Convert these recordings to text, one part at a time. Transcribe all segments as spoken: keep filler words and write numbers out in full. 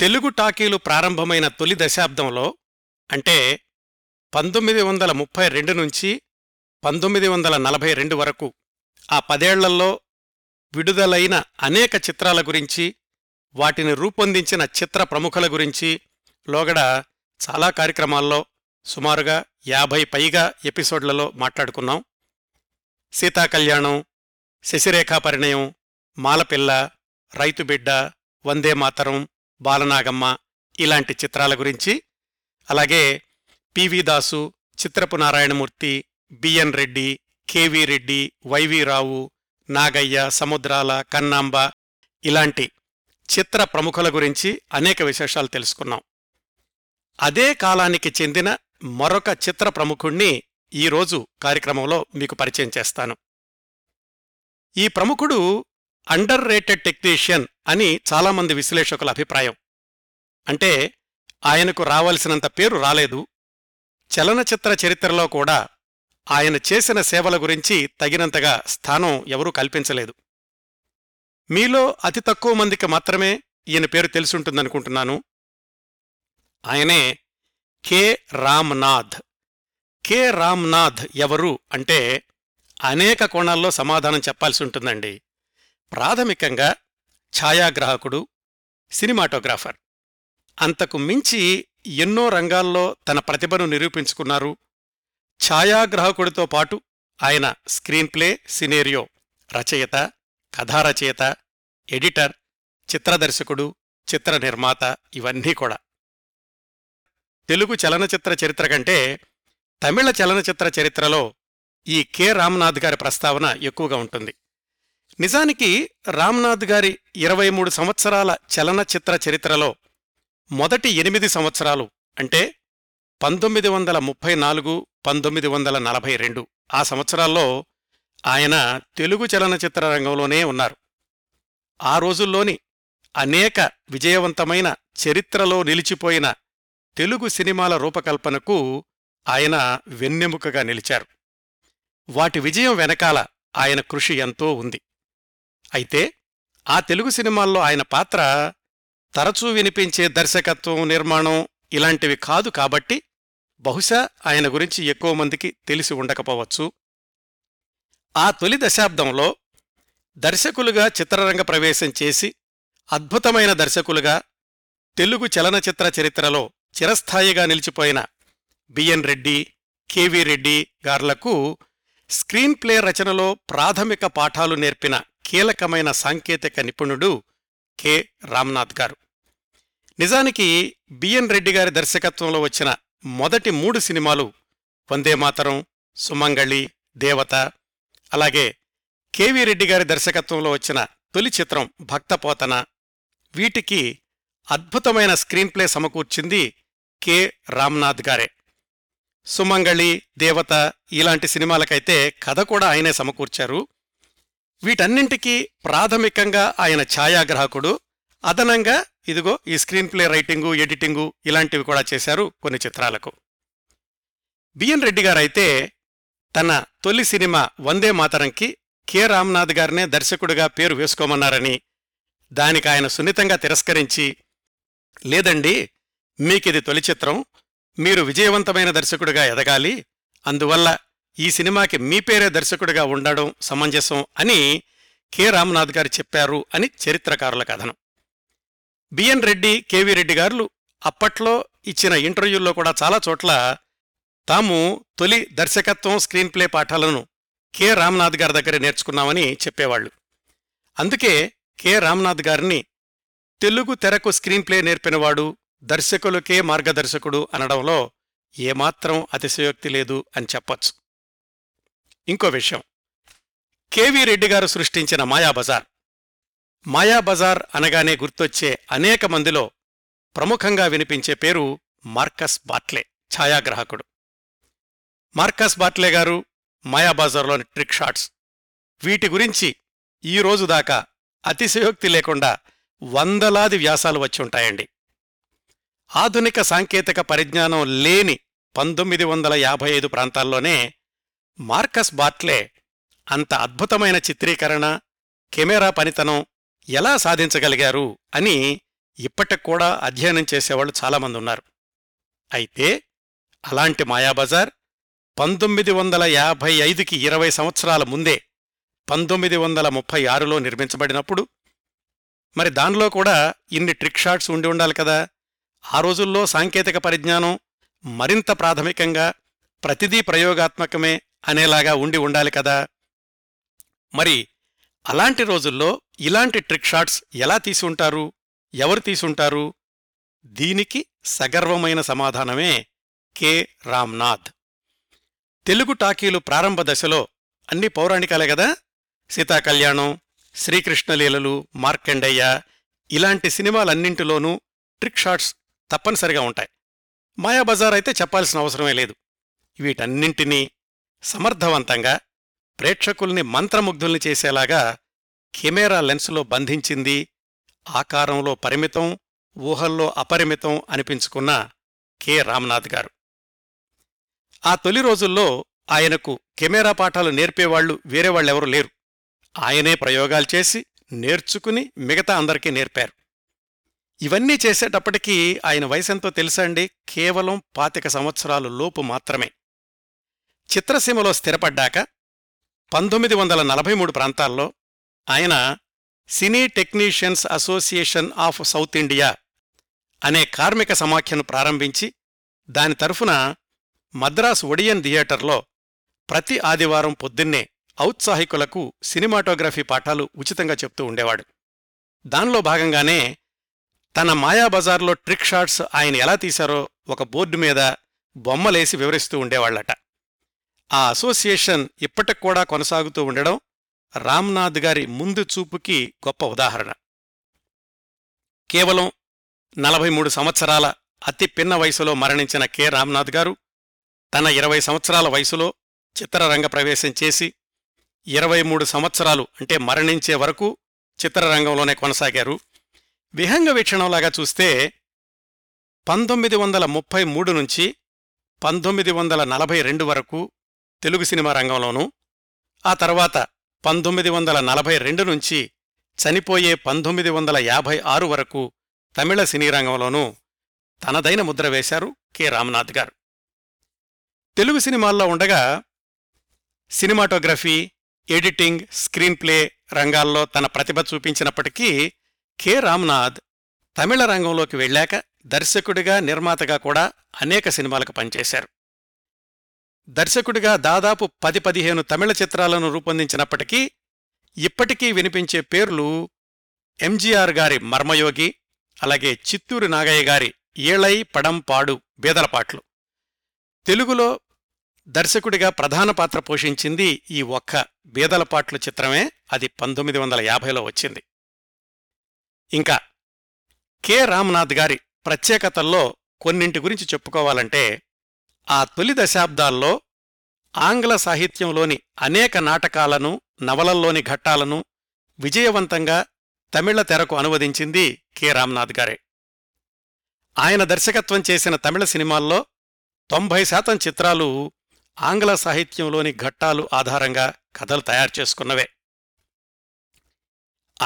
తెలుగు టాకీలు ప్రారంభమైన తొలి దశాబ్దంలో, అంటే పంతొమ్మిది వందల ముప్పై రెండు నుంచి పంతొమ్మిది వందల నలభై రెండు వరకు ఆ పదేళ్లలో విడుదలైన అనేక చిత్రాల గురించి, వాటిని రూపొందించిన చిత్ర ప్రముఖుల గురించి లోగడ చాలా కార్యక్రమాల్లో సుమారుగా యాభై పైగా ఎపిసోడ్లలో మాట్లాడుకున్నాం. సీతాకళ్యాణం, శశిరేఖా పరిణయం, మాలపిల్ల, రైతుబిడ్డ, వందే మాతరం, బాలనాగమ్మ ఇలాంటి చిత్రాల గురించి, అలాగే పి.వి. దాసు, చిత్రపు నారాయణమూర్తి, బి.ఎన్. రెడ్డి, కే.వి. రెడ్డి, వై.వి. రావు, నాగయ్య, సముద్రాల, కన్నాంబ ఇలాంటి చిత్ర ప్రముఖుల గురించి అనేక విశేషాలు తెలుసుకున్నాం. అదే కాలానికి చెందిన మరొక చిత్ర ప్రముఖుణ్ణి ఈరోజు కార్యక్రమంలో మీకు పరిచయం చేస్తాను. ఈ ప్రముఖుడు అండర్ రేటెడ్ టెక్నీషియన్ అని చాలామంది విశ్లేషకుల అభిప్రాయం. అంటే ఆయనకు రావలసినంత పేరు రాలేదు. చలనచిత్ర చరిత్రలో కూడా ఆయన చేసిన సేవల గురించి తగినంతగా స్థానం ఎవరూ కల్పించలేదు. మీలో అతి తక్కువ మందికి మాత్రమే ఈయన పేరు తెలుసుంటుందనుకుంటున్నాను. ఆయనే కె. రామ్నాథ్. కె. రామ్నాథ్ ఎవరు అంటే అనేక కోణాల్లో సమాధానం చెప్పాల్సి ఉంటుందండి. ప్రాథమికంగా ఛాయాగ్రాహకుడు, సినిమాటోగ్రాఫర్. అంతకు మించి ఎన్నో రంగాల్లో తన ప్రతిభను నిరూపించుకున్నారు. ఛాయాగ్రాహకుడితో పాటు ఆయన స్క్రీన్ప్లే, సినేరియో రచయిత, కథారచయిత, ఎడిటర్, చిత్రదర్శకుడు, చిత్ర నిర్మాత ఇవన్నీ కూడా. తెలుగు చలనచిత్ర చరిత్ర కంటే తమిళ చలనచిత్ర చరిత్రలో ఈ కె. రామ్నాథ్ గారి ప్రస్తావన ఎక్కువగా ఉంటుంది. నిజానికి రామ్నాథ్ గారి ఇరవై మూడు సంవత్సరాల చలనచిత్ర చరిత్రలో మొదటి ఎనిమిది సంవత్సరాలు, అంటే పంతొమ్మిది వందల ముప్పై నాలుగు పంతొమ్మిది వందల నలభై రెండు ఆ సంవత్సరాల్లో ఆయన తెలుగు చలనచిత్ర రంగంలోనే ఉన్నారు. ఆ రోజుల్లోని అనేక విజయవంతమైన, చరిత్రలో నిలిచిపోయిన తెలుగు సినిమాల రూపకల్పనకు ఆయన వెన్నెముకగా నిలిచారు. వాటి విజయం వెనకాల ఆయన కృషి ఎంతో ఉంది. అయితే ఆ తెలుగు సినిమాల్లో ఆయన పాత్ర తరచూ వినిపించే దర్శకత్వం, నిర్మాణం ఇలాంటివి కాదు కాబట్టి బహుశా ఆయన గురించి ఎక్కువ మందికి తెలిసి ఉండకపోవచ్చు. ఆ తొలి దశాబ్దంలో దర్శకులుగా చిత్రరంగ ప్రవేశం చేసి అద్భుతమైన దర్శకులుగా తెలుగు చలనచిత్ర చరిత్రలో చిరస్థాయిగా నిలిచిపోయిన బిఎన్ రెడ్డి, కెవి రెడ్డి గార్లకు స్క్రీన్ప్లే రచనలో ప్రాథమిక పాఠాలు నేర్పిన కీలకమైన సాంకేతిక నిపుణుడు కె. రామ్నాథ్ గారు. నిజానికి బిఎన్ రెడ్డి గారి దర్శకత్వంలో వచ్చిన మొదటి మూడు సినిమాలు వందే మాతరం, సుమంగళి, దేవత. అలాగే కెవి రెడ్డి గారి దర్శకత్వంలో వచ్చిన తొలి చిత్రం భక్త పోతన. వీటికి అద్భుతమైన స్క్రీన్ప్లే సమకూర్చింది కె. రామ్నాథ్ గారే. సుమంగళి, దేవత ఇలాంటి సినిమాలకైతే కథ కూడా ఆయనే సమకూర్చారు. వీటన్నింటికీ ప్రాథమికంగా ఆయన ఛాయాగ్రాహకుడు. అదనంగా ఇదిగో ఈ స్క్రీన్ప్లే రైటింగు, ఎడిటింగు ఇలాంటివి కూడా చేశారు కొన్ని చిత్రాలకు. బిఎన్ రెడ్డి గారైతే తన తొలి సినిమా వందే మాతరంకి కె. రామ్నాథ్ గారినే దర్శకుడిగా పేరు వేసుకోమన్నారని, దానికి ఆయన సున్నితంగా తిరస్కరించి, లేదండి మీకిది తొలి చిత్రం, మీరు విజయవంతమైన దర్శకుడిగా ఎదగాలి, అందువల్ల ఈ సినిమాకి మీ పేరే దర్శకుడిగా ఉండడం సమంజసం అని కె. రామ్నాథ్ గారు చెప్పారు అని చరిత్రకారుల కథనం. బిఎన్ రెడ్డి, కెవి రెడ్డి గారు అప్పట్లో ఇచ్చిన ఇంటర్వ్యూల్లో కూడా చాలా చోట్ల తాము తొలి దర్శకత్వం, స్క్రీన్ప్లే పాఠాలను కె. రామ్నాథ్ గారి దగ్గర నేర్చుకున్నామని చెప్పేవాళ్లు. అందుకే కె. రామ్నాథ్ గారిని తెలుగు తెరకు స్క్రీన్ప్లే నేర్పినవాడు, దర్శకులకే మార్గదర్శకుడు అనడంలో ఏమాత్రం అతిశయోక్తి లేదు అని చెప్పొచ్చు. ఇంకో విషయం, కెవి రెడ్డి గారు సృష్టించిన మాయాబజార్. మాయాబజార్ అనగానే గుర్తొచ్చే అనేక మందిలో ప్రముఖంగా వినిపించే పేరు మార్కస్ బాట్లే, ఛాయాగ్రాహకుడు. మార్కస్ బాట్లే గారు మాయాబజార్లోని ట్రిక్ షాట్స్ వీటి గురించి ఈరోజు దాకా అతిశయోక్తి లేకుండా వందలాది వ్యాసాలు వచ్చి ఉంటాయండి. ఆధునిక సాంకేతిక పరిజ్ఞానం లేని పంతొమ్మిది వందల యాభై ఐదు ప్రాంతాల్లోనే మార్కస్ బాట్లే అంత అద్భుతమైన చిత్రీకరణ, కెమెరా పనితనం ఎలా సాధించగలిగారు అని ఇప్పటికి కూడా అధ్యయనం చేసేవాళ్లు చాలామంది ఉన్నారు. అయితే అలాంటి మాయాబజార్ పంతొమ్మిది వందల యాభై ఐదుకి ఇరవై సంవత్సరాల ముందే పంతొమ్మిది వందల ముప్పై ఆరులో నిర్మించబడినప్పుడు మరి దానిలో కూడా ఇన్ని ట్రిక్ షాట్స్ ఉండి ఉండాలి కదా. ఆ రోజుల్లో సాంకేతిక పరిజ్ఞానం మరింత ప్రాథమికంగా ప్రతిదీ ప్రయోగాత్మకమే అనేలాగా ఉండి ఉండాలి కదా. మరి అలాంటి రోజుల్లో ఇలాంటి ట్రిక్ షాట్స్ ఎలా తీసి ఉంటారు, ఎవరు తీసుంటారు? దీనికి సగర్వమైన సమాధానమే కె. రామ్నాథ్. తెలుగు టాకీలు ప్రారంభ దశలో అన్ని పౌరాణికాలే కదా. సీతాకళ్యాణం, శ్రీకృష్ణలీలలు, మార్కండయ్య ఇలాంటి సినిమాలన్నింటిలోనూ ట్రిక్ షాట్స్ తప్పనిసరిగా ఉంటాయి. మాయాబజార్ అయితే చెప్పాల్సిన అవసరమే లేదు. వీటన్నింటినీ సమర్థవంతంగా ప్రేక్షకుల్ని మంత్రముగ్ధుల్ని చేసేలాగా కెమెరా లెన్సులో బంధించింది, ఆకారంలో పరిమితం, ఊహల్లో అపరిమితం అనిపించుకున్న కె. రామ్నాథ్ గారు. ఆ తొలి రోజుల్లో ఆయనకు కెమెరా పాఠాలు నేర్పేవాళ్లు వేరేవాళ్లెవరూ లేరు. ఆయనే ప్రయోగాలు చేసి నేర్చుకుని మిగతా అందరికీ నేర్పారు. ఇవన్నీ చేసేటప్పటికీ ఆయన వయసెంతో తెలుసా అండి? కేవలం పాతిక సంవత్సరాలు లోపు మాత్రమే. చిత్రసీమలో స్థిరపడ్డాక పంతొమ్మిది వందల నలభై మూడు ప్రాంతాల్లో ఆయన సినీ technicians association of South India అనే కార్మిక సమాఖ్యను ప్రారంభించి దాని తరఫున మద్రాసు ఒడియన్ థియేటర్లో ప్రతి ఆదివారం పొద్దున్నే ఔత్సాహికులకు సినిమాటోగ్రఫీ పాఠాలు ఉచితంగా చెప్తూ ఉండేవాడు. దానిలో భాగంగానే తన మాయాబజార్లో ట్రిక్ షాట్స్ ఆయన ఎలా తీశారో ఒక బోర్డు మీద బొమ్మలేసి వివరిస్తూ ఉండేవాళ్లట. ఆ అసోసియేషన్ ఇప్పటికి కూడా కొనసాగుతూ ఉండడం రామ్నాథ్ గారి ముందు చూపుకి గొప్ప ఉదాహరణ. కేవలం నలభై మూడు సంవత్సరాల అతి పిన్న వయసులో మరణించిన కె. రామ్నాథ్ గారు తన ఇరవై సంవత్సరాల వయసులో చిత్రరంగ ప్రవేశం చేసి ఇరవై మూడు సంవత్సరాలు అంటే మరణించే వరకు చిత్రరంగంలోనే కొనసాగారు. విహంగ వీక్షణంలాగా చూస్తే పంతొమ్మిది వందల ముప్పై మూడు నుంచి పంతొమ్మిది వందల నలభై రెండు వరకు తెలుగు సినిమా రంగంలోనూ, ఆ తర్వాత పంతొమ్మిది వందల నలభై రెండు నుంచి చనిపోయే పంతొమ్మిది వందల యాభై ఆరు వరకు తమిళ సినీ రంగంలోనూ తనదైన ముద్ర వేశారు కె. రామ్నాథ్ గారు. తెలుగు సినిమాల్లో ఉండగా సినిమాటోగ్రఫీ, ఎడిటింగ్, స్క్రీన్ ప్లే రంగాల్లో తన ప్రతిభ చూపించినప్పటికీ కె. రామ్నాథ్ తమిళ రంగంలోకి వెళ్ళాక దర్శకుడిగా, నిర్మాతగా కూడా అనేక సినిమాలకు పనిచేశారు. దర్శకుడిగా దాదాపు పది పదిహేను తమిళ చిత్రాలను రూపొందించినప్పటికీ ఇప్పటికీ వినిపించే పేర్లు ఎం జీ ఆర్ గారి మర్మయోగి, అలాగే చిత్తూరు నాగయ్య గారి ఏళై పడం పాడు బేదలపాట్లు. తెలుగులో దర్శకుడిగా ప్రధాన పాత్ర పోషించింది ఈ ఒక్క బేదలపాట్లు చిత్రమే. అది పంతొమ్మిది వందల యాభైలో వచ్చింది. ఇంకా కె. రామ్నాథ్ గారి ప్రత్యేకతల్లో కొన్నింటి గురించి చెప్పుకోవాలంటే ఆ తొలి దశాబ్దాల్లో ఆంగ్ల సాహిత్యంలోని అనేక నాటకాలను, నవలల్లోని ఘట్టాలను విజయవంతంగా తమిళ తెరకు అనువదించింది కె. రామ్నాథ్ గారే. ఆయన దర్శకత్వం చేసిన తమిళ సినిమాల్లో తొంభై శాతం చిత్రాలు ఆంగ్ల సాహిత్యంలోని ఘట్టాలు ఆధారంగా కథలు తయారు చేసుకున్నవే.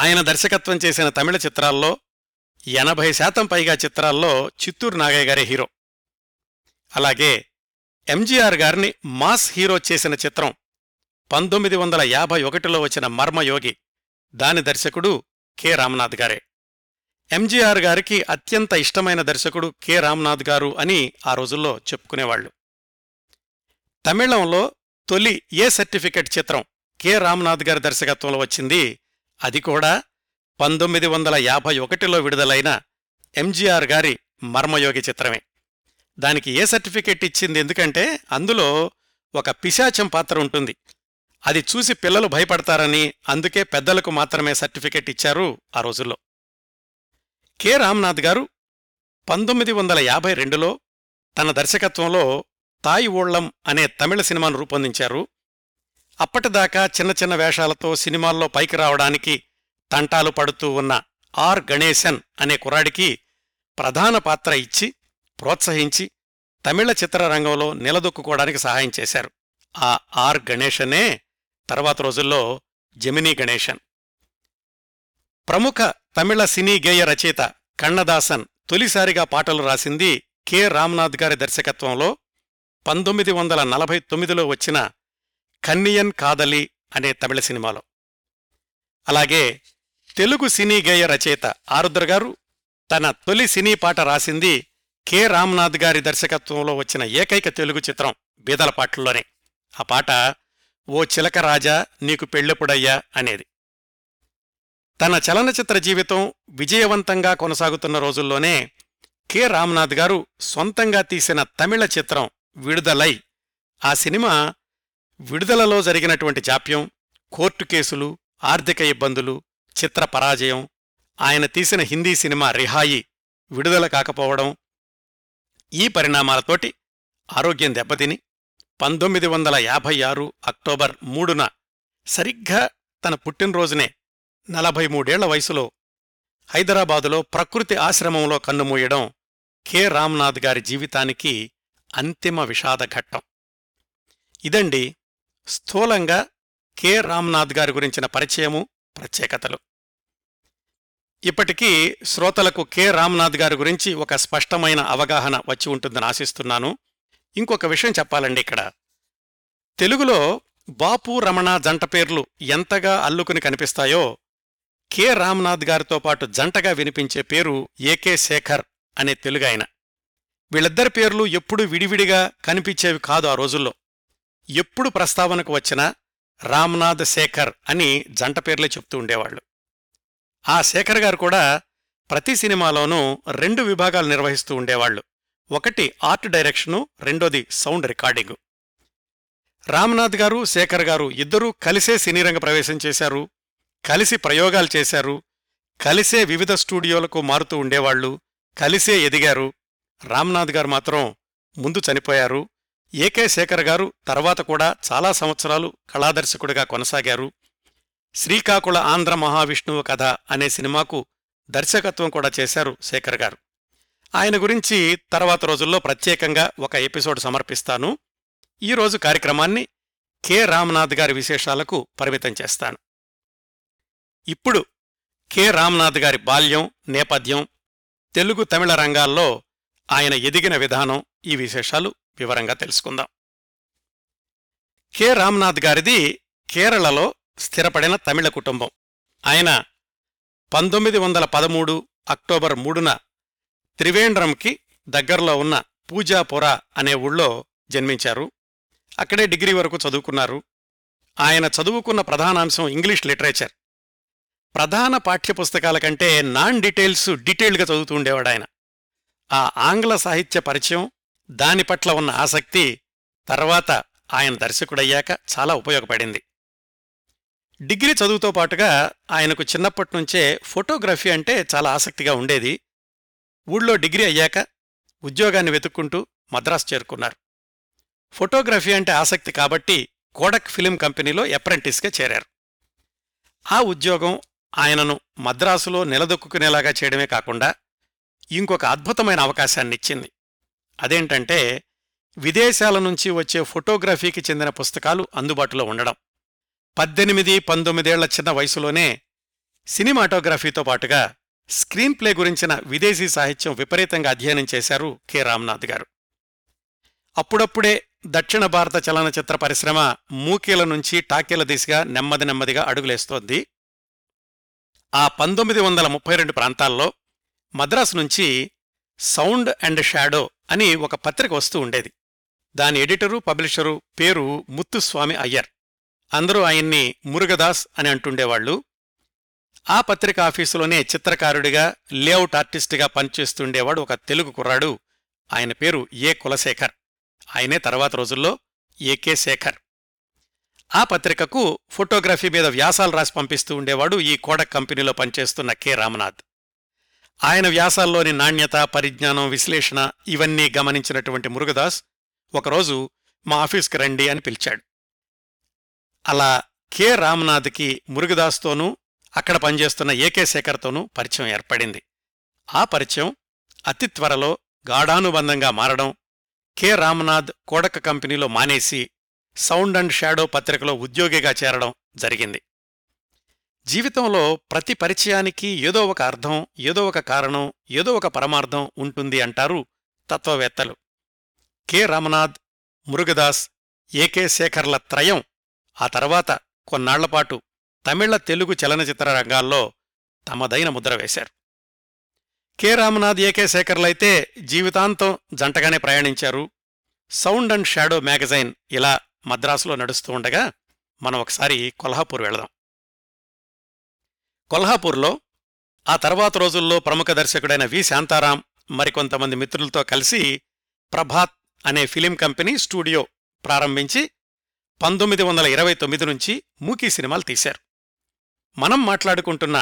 ఆయన దర్శకత్వం చేసిన తమిళ చిత్రాల్లో ఎనభై శాతం పైగా చిత్రాల్లో చిత్తూరు నాగయ్య గారే హీరో. అలాగే ఎంజీఆర్ గారిని మాస్ హీరో చేసిన చిత్రం పంతొమ్మిది వందల యాభై ఒకటిలో వచ్చిన మర్మయోగి. దాని దర్శకుడు కె. రామ్నాథ్ గారే. ఎంజీఆర్ గారికి అత్యంత ఇష్టమైన దర్శకుడు కె. రామ్నాథ్ గారు అని ఆ రోజుల్లో చెప్పుకునేవాళ్లు. తమిళంలో తొలి ఏ సర్టిఫికెట్ చిత్రం కె. రామ్నాథ్ గారి దర్శకత్వంలో వచ్చింది. అది కూడా పంతొమ్మిది వందల యాభై ఒకటిలో విడుదలైన ఎంజీఆర్ గారి మర్మయోగి చిత్రమే. దానికి ఏ సర్టిఫికెట్ ఇచ్చింది ఎందుకంటే అందులో ఒక పిశాచం పాత్ర ఉంటుంది. అది చూసి పిల్లలు భయపడతారని అందుకే పెద్దలకు మాత్రమే సర్టిఫికెట్ ఇచ్చారు ఆ రోజుల్లో. కె. రామ్నాథ్ గారు పంతొమ్మిది వందల యాభై రెండులో తన దర్శకత్వంలో తాయి ఓళ్లం అనే తమిళ సినిమాను రూపొందించారు. అప్పటిదాకా చిన్న చిన్న వేషాలతో సినిమాల్లో పైకి రావడానికి తంటాలు పడుతూ ఉన్న ఆర్ గణేశన్ అనే కుర్రాడికి ప్రధాన పాత్ర ఇచ్చి ప్రోత్సహించి తమిళ చిత్రరంగంలో నిలదొక్కుకోవడానికి సహాయం చేశారు. ఆ ఆర్ గణేశనే తర్వాత రోజుల్లో జెమినీ గణేశన్. ప్రముఖ తమిళ సినీ గేయ రచయిత కన్నదాసన్ తొలిసారిగా పాటలు రాసింది కె రామ్నాథ్ గారి దర్శకత్వంలో పంతొమ్మిది వందల నలభై తొమ్మిదిలో వచ్చిన కన్నియన్ కాదలి అనే తమిళ సినిమాలో. అలాగే తెలుగు సినీ గేయ రచయిత ఆరుద్ర గారు తన తొలి సినీ పాట రాసింది కె రామ్నాథ్ గారి దర్శకత్వంలో వచ్చిన ఏకైక తెలుగు చిత్రం బేదలపాట్లలోనే. ఆ పాట ఓ చిలక రాజా నీకు పెళ్ళెప్పుడయ్యా అనేది. తన చలనచిత్ర జీవితం విజయవంతంగా కొనసాగుతున్న రోజుల్లోనే కె రామ్నాథ్ గారు సొంతంగా తీసిన తమిళ చిత్రం విడుదలై ఆ సినిమా విడుదలలో జరిగినటువంటి జాప్యం, కోర్టు కేసులు, ఆర్థిక ఇబ్బందులు, చిత్ర పరాజయం, ఆయన తీసిన హిందీ సినిమా రిహాయి విడుదల కాకపోవడం, ఈ పరిణామాలతోటి ఆరోగ్యం దెబ్బతిని పంతొమ్మిది వందల యాభై ఆరు అక్టోబర్ మూడున సరిగ్గా తన పుట్టినరోజునే నలభై మూడేళ్ల వయసులో హైదరాబాదులో ప్రకృతి ఆశ్రమంలో కన్నుమూయడం కె రామ్నాథ్ గారి జీవితానికి అంతిమ విషాద ఘట్టం. ఇదండి స్థూలంగా కె రామ్నాథ్ గారి గురించిన పరిచయము, ప్రత్యేకతలు. ఇప్పటికీ శ్రోతలకు కె రామ్నాథ్ గారి గురించి ఒక స్పష్టమైన అవగాహన వచ్చి ఉంటుందని ఆశిస్తున్నాను. ఇంకొక విషయం చెప్పాలండి, ఇక్కడ తెలుగులో బాపు, రమణ జంట పేర్లు ఎంతగా అల్లుకుని కనిపిస్తాయో కె రామ్నాథ్ గారితో పాటు జంటగా వినిపించే పేరు ఏకే శేఖర్ అనే తెలుగాయన. వీళ్ళిద్దరి పేర్లు ఎప్పుడూ విడివిడిగా కనిపించేవి కాదు ఆ రోజుల్లో. ఎప్పుడు ప్రస్తావనకు వచ్చినా రామ్నాథ్, శేఖర్ అని జంట పేర్లే చెప్తూ ఉండేవాళ్లు. ఆ శేఖర్ గారు కూడా ప్రతి సినిమాలోనూ రెండు విభాగాలు నిర్వహిస్తూ ఉండేవాళ్లు. ఒకటి ఆర్ట్ డైరెక్షను, రెండోది సౌండ్ రికార్డింగు. రామ్నాథ్ గారు, శేఖర్ గారు ఇద్దరూ కలిసే సినీరంగ ప్రవేశం చేశారు, కలిసి ప్రయోగాలు చేశారు, కలిసే వివిధ స్టూడియోలకు మారుతూ ఉండేవాళ్లు, కలిసే ఎదిగారు. రామ్నాథ్ గారు మాత్రం ముందు చనిపోయారు. ఏకే శేఖర్ గారు తర్వాత కూడా చాలా సంవత్సరాలు కళాదర్శకుడిగా కొనసాగారు. శ్రీకాకుళ ఆంధ్ర మహావిష్ణువు కథ అనే సినిమాకు దర్శకత్వం కూడా చేశారు శేఖర్ గారు. ఆయన గురించి తర్వాత రోజుల్లో ప్రత్యేకంగా ఒక ఎపిసోడ్ సమర్పిస్తాను. ఈరోజు కార్యక్రమాన్ని కె రామ్నాథ్ గారి విశేషాలకు పరిమితం చేస్తాను. ఇప్పుడు కె రామ్నాథ్ గారి బాల్యం, నేపథ్యం, తెలుగు తమిళ రంగాల్లో ఆయన ఎదిగిన విధానం, ఈ విశేషాలు వివరంగా తెలుసుకుందాం. కె రామ్నాథ్ గారిది కేరళలో స్థిరపడిన తమిళ కుటుంబం. ఆయన పంతొమ్మిది వందల పదమూడు అక్టోబర్ మూడున త్రివేండ్రంకి దగ్గరలో ఉన్న పూజాపుర అనే ఊళ్ళో జన్మించారు. అక్కడే డిగ్రీ వరకు చదువుకున్నారు. ఆయన చదువుకున్న ప్రధానాంశం ఇంగ్లీష్ లిటరేచర్. ప్రధాన పాఠ్యపుస్తకాల కంటే నాన్ డీటెయిల్స్ డీటెయిల్డ్గా చదువుతూ ఉండేవాడు ఆయన. ఆ ఆంగ్ల సాహిత్య పరిచయం, దాని పట్ల ఉన్న ఆసక్తి తర్వాత ఆయన దర్శకుడయ్యాక చాలా ఉపయోగపడింది. డిగ్రీ చదువుతో పాటుగా ఆయనకు చిన్నప్పటినుంచే ఫోటోగ్రఫీ అంటే చాలా ఆసక్తిగా ఉండేది. ఊళ్ళో డిగ్రీ అయ్యాక ఉద్యోగాన్ని వెతుక్కుంటూ మద్రాసు చేరుకున్నారు. ఫోటోగ్రఫీ అంటే ఆసక్తి కాబట్టి కోడక్ ఫిలిం కంపెనీలో అప్రెంటిస్గా చేరారు. ఆ ఉద్యోగం ఆయనను మద్రాసులో నిలదొక్కునేలాగా చేయడమే కాకుండా ఇంకొక అద్భుతమైన అవకాశాన్నిచ్చింది. అదేంటంటే విదేశాల నుంచి వచ్చే ఫోటోగ్రఫీకి చెందిన పుస్తకాలు అందుబాటులో ఉండడం. పద్దెనిమిది పంతొమ్మిదేళ్ల చిన్న వయసులోనే సినిమాటోగ్రఫీతో పాటుగా స్క్రీన్ ప్లే గురించిన విదేశీ సాహిత్యం విపరీతంగా అధ్యయనం చేశారు కె రామ్నాథ్ గారు. అప్పుడప్పుడే దక్షిణ భారత చలనచిత్ర పరిశ్రమ మూకీల నుంచి టాకీల దిశగా నెమ్మది నెమ్మదిగా అడుగులేస్తోంది. ఆ పంతొమ్మిది వందల ముప్పై రెండు ప్రాంతాల్లో మద్రాసు నుంచి సౌండ్ అండ్ షాడో అని ఒక పత్రిక వస్తూ ఉండేది. దాని ఎడిటరు, పబ్లిషరు పేరు ముత్తుస్వామి అయ్యర్. అందరూ ఆయన్ని మురుగదాస్ అని అంటుండేవాళ్లు. ఆ పత్రిక ఆఫీసులోనే చిత్రకారుడిగా, లేఅవుట్ ఆర్టిస్టుగా పనిచేస్తుండేవాడు ఒక తెలుగు కుర్రాడు. ఆయన పేరు ఏ కులశేఖర్. ఆయనే తర్వాత రోజుల్లో ఏకే శేఖర్. ఆ పత్రికకు ఫోటోగ్రఫీ మీద వ్యాసాలు రాసి పంపిస్తూ ఉండేవాడు ఈ కోడక్ కంపెనీలో పనిచేస్తున్న కె రామ్నాథ్. ఆయన వ్యాసాల్లోని నాణ్యత, పరిజ్ఞానం, విశ్లేషణ ఇవన్నీ గమనించినటువంటి మురుగదాస్ ఒకరోజు మా ఆఫీస్కి రండి అని పిలిచాడు. అలా కె రామ్నాథ్కి మురుగదాస్తోనూ అక్కడ పనిచేస్తున్న ఏకే శేఖర్తోనూ పరిచయం ఏర్పడింది. ఆ పరిచయం అతి త్వరలో గాఢానుబంధంగా మారడం, కె రామ్నాథ్ కోడక్ కంపెనీలో మానేసి సౌండ్ అండ్ షాడో పత్రికలో ఉద్యోగిగా చేరడం జరిగింది. జీవితంలో ప్రతి పరిచయానికి ఏదో ఒక అర్థం, ఏదో ఒక కారణం, ఏదో ఒక పరమార్థం ఉంటుంది అంటారు తత్వవేత్తలు. K. Ramanath, Murugadas, A K శేఖర్ల త్రయం ఆ తర్వాత కొన్నాళ్లపాటు తమిళ తెలుగు చలనచిత్ర రంగాల్లో తమదైన ముద్రవేశారు. కె. రామనాథ్, ఏ కే శేఖర్లైతే జీవితాంతం జంటగానే ప్రయాణించారు. సౌండ్ అండ్ షాడో మ్యాగజైన్ ఇలా మద్రాసులో నడుస్తూ ఉండగా మనం ఒకసారి కొల్హాపూర్ వెళదాం. కొల్హాపూర్లో ఆ తర్వాత రోజుల్లో ప్రముఖ దర్శకుడైన వి శాంతారాం మరికొంతమంది మిత్రులతో కలిసి ప్రభాత్ అనే ఫిలిం కంపెనీ స్టూడియో ప్రారంభించి పంతొమ్మిది వందల ఇరవై తొమ్మిది నుంచి మూకీ సినిమాలు తీశారు. మనం మాట్లాడుకుంటున్న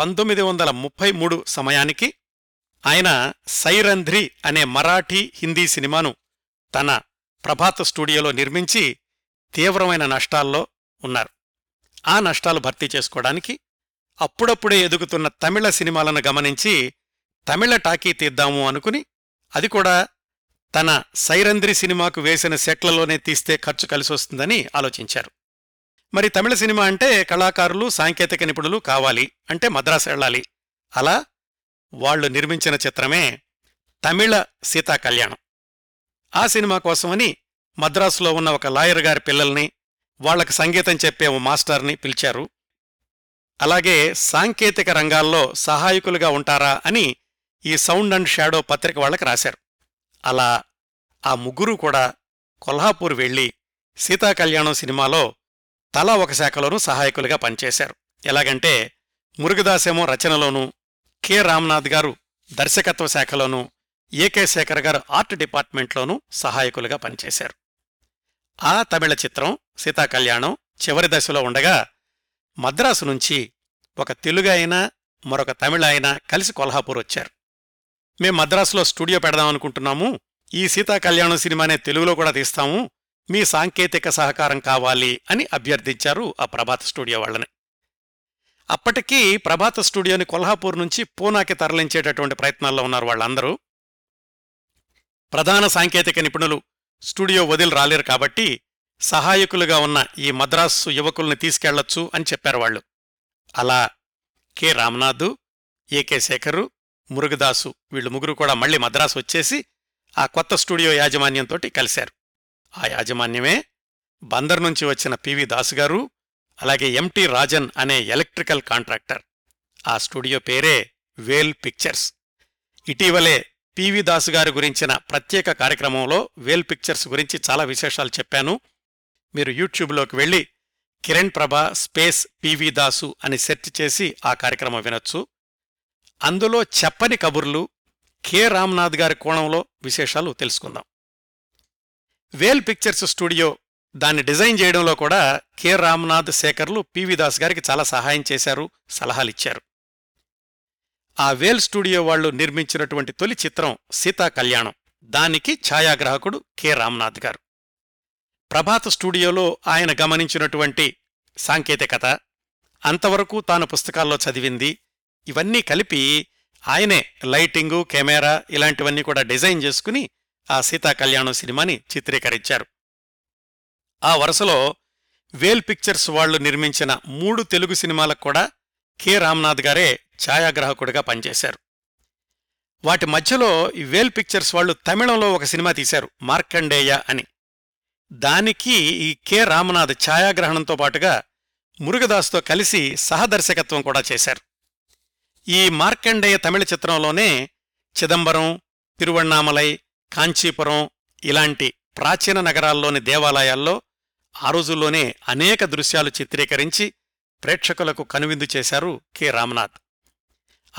పంతొమ్మిది వందల ముప్పై మూడు సమయానికి ఆయన సైరంధ్రి అనే మరాఠీ హిందీ సినిమాను తన ప్రభాత్ స్టూడియోలో నిర్మించి తీవ్రమైన నష్టాల్లో ఉన్నారు. ఆ నష్టాలు భర్తీ చేసుకోవడానికి అప్పుడప్పుడే ఎదుగుతున్న తమిళ సినిమాలను గమనించి తమిళ టాకీ తీద్దాము అనుకుని, అది కూడా తన సైరంధ్రి సినిమాకు వేసిన సెట్లలోనే తీస్తే ఖర్చు కలిసొస్తుందని ఆలోచించారు. మరి తమిళ సినిమా అంటే కళాకారులు, సాంకేతిక నిపుణులు కావాలి, అంటే మద్రాసు వెళ్ళాలి. అలా వాళ్లు నిర్మించిన చిత్రమే తమిళ సీతాకళ్యాణం. ఆ సినిమా కోసమని మద్రాసులో ఉన్న ఒక లాయర్ గారి పిల్లల్ని, వాళ్లకు సంగీతం చెప్పే ఓ మాస్టర్ని పిలిచారు. అలాగే సాంకేతిక రంగాల్లో సహాయకులుగా ఉంటారా అని ఈ సౌండ్ అండ్ షాడో పత్రిక వాళ్లకు రాశారు. అలా ఆ ముగ్గురూ కూడా కొల్హాపూర్ వెళ్లి సీతాకళ్యాణం సినిమాలో తలా ఒక శాఖలోనూ సహాయకులుగా పనిచేశారు. ఎలాగంటే మురుగదాసేమో రచనలోనూ, కె. రామనాథ్ గారు దర్శకత్వ శాఖలోనూ, ఏ కే శేఖర్ గారు ఆర్ట్ డిపార్ట్మెంట్లోనూ సహాయకులుగా పనిచేశారు. ఆ తమిళ చిత్రం సీతాకళ్యాణం చివరి దశలో ఉండగా మద్రాసు నుంచి ఒక తెలుగు అయినా మరొక తమిళ అయినా కలిసి కొల్హాపూర్ వచ్చారు. మేం మద్రాసులో స్టూడియో పెడదామనుకుంటున్నాము, ఈ సీతాకళ్యాణం సినిమానే తెలుగులో కూడా తీస్తాము, మీ సాంకేతిక సహకారం కావాలి అని అభ్యర్థించారు ఆ ప్రభాత్ స్టూడియో వాళ్ళని. అప్పటికీ ప్రభాత్ స్టూడియోని కొల్హాపూర్ నుంచి పూనాకి తరలించేటటువంటి ప్రయత్నాల్లో ఉన్నారు వాళ్ళందరూ. ప్రధాన సాంకేతిక నిపుణులు స్టూడియో వదిలి రాలేరు కాబట్టి సహాయకులుగా ఉన్న ఈ మద్రాసు యువకుల్ని తీసుకెళ్లొచ్చు అని చెప్పారు వాళ్ళు. అలా కె. రామనాథు, ఏ కే శేఖరు, మురుగదాసు వీళ్ళు ముగ్గురు కూడా మళ్లీ మద్రాసు వచ్చేసి ఆ కొత్త స్టూడియో యాజమాన్యంతోటి కలిశారు. ఆ యాజమాన్యమే బందర్ నుంచి వచ్చిన పి వి దాసు గారు, అలాగే ఎం టి రాజన్ అనే ఎలక్ట్రికల్ కాంట్రాక్టర్. ఆ స్టూడియో పేరే వేల్ పిక్చర్స్. ఇటీవలే పి వి దాసు గారి గురించిన ప్రత్యేక కార్యక్రమంలో వేల్ పిక్చర్స్ గురించి చాలా విశేషాలు చెప్పాను. మీరు యూట్యూబ్లోకి వెళ్ళి కిరణ్ ప్రభా స్పేస్ పి వి దాసు అని సెర్చ్ చేసి ఆ కార్యక్రమం వినొచ్చు. అందులో చెప్పని కబుర్లు కె. రామనాథ్ గారి కోణంలో విశేషాలు తెలుసుకుందాం. వేల్ పిక్చర్స్ స్టూడియో దాన్ని డిజైన్ చేయడంలో కూడా కె. రామనాథ్, శేఖర్లు పి వి దాస్ గారికి చాలా సహాయం చేశారు, సలహాలిచ్చారు. ఆ వేల్ స్టూడియో వాళ్లు నిర్మించినటువంటి తొలి చిత్రం సీతాకళ్యాణం, దానికి ఛాయాగ్రాహకుడు కె. రామనాథ్ గారు. ప్రభాత్ స్టూడియోలో ఆయన గమనించినటువంటి సాంకేతికత, అంతవరకు తాను పుస్తకాల్లో చదివింది, ఇవన్నీ కలిపి ఆయనే లైటింగు, కెమెరా ఇలాంటివన్నీ కూడా డిజైన్ చేసుకుని ఆ సీతాకళ్యాణం సినిమాని చిత్రీకరించారు. ఆ వరుసలో వేల్ పిక్చర్స్ వాళ్లు నిర్మించిన మూడు తెలుగు సినిమాలకు కూడా కె. రామనాథ్ గారే ఛాయాగ్రాహకుడిగా పనిచేశారు. వాటి మధ్యలో ఈ వేల్ పిక్చర్స్ వాళ్లు తమిళంలో ఒక సినిమా తీశారు, మార్కండేయ అని. దానికి ఈ కె. రామనాథ్ ఛాయాగ్రహణంతో పాటుగా మురుగదాస్తో కలిసి సహదర్శకత్వం కూడా చేశారు. ఈ మార్కండేయ తమిళ చిత్రంలోనే చిదంబరం, తిరువణ్ణామలై, కాంచీపురం ఇలాంటి ప్రాచీన నగరాల్లోని దేవాలయాల్లో ఆ రోజుల్లోనే అనేక దృశ్యాలు చిత్రీకరించి ప్రేక్షకులకు కనువిందు చేశారు కె. రామనాథ్.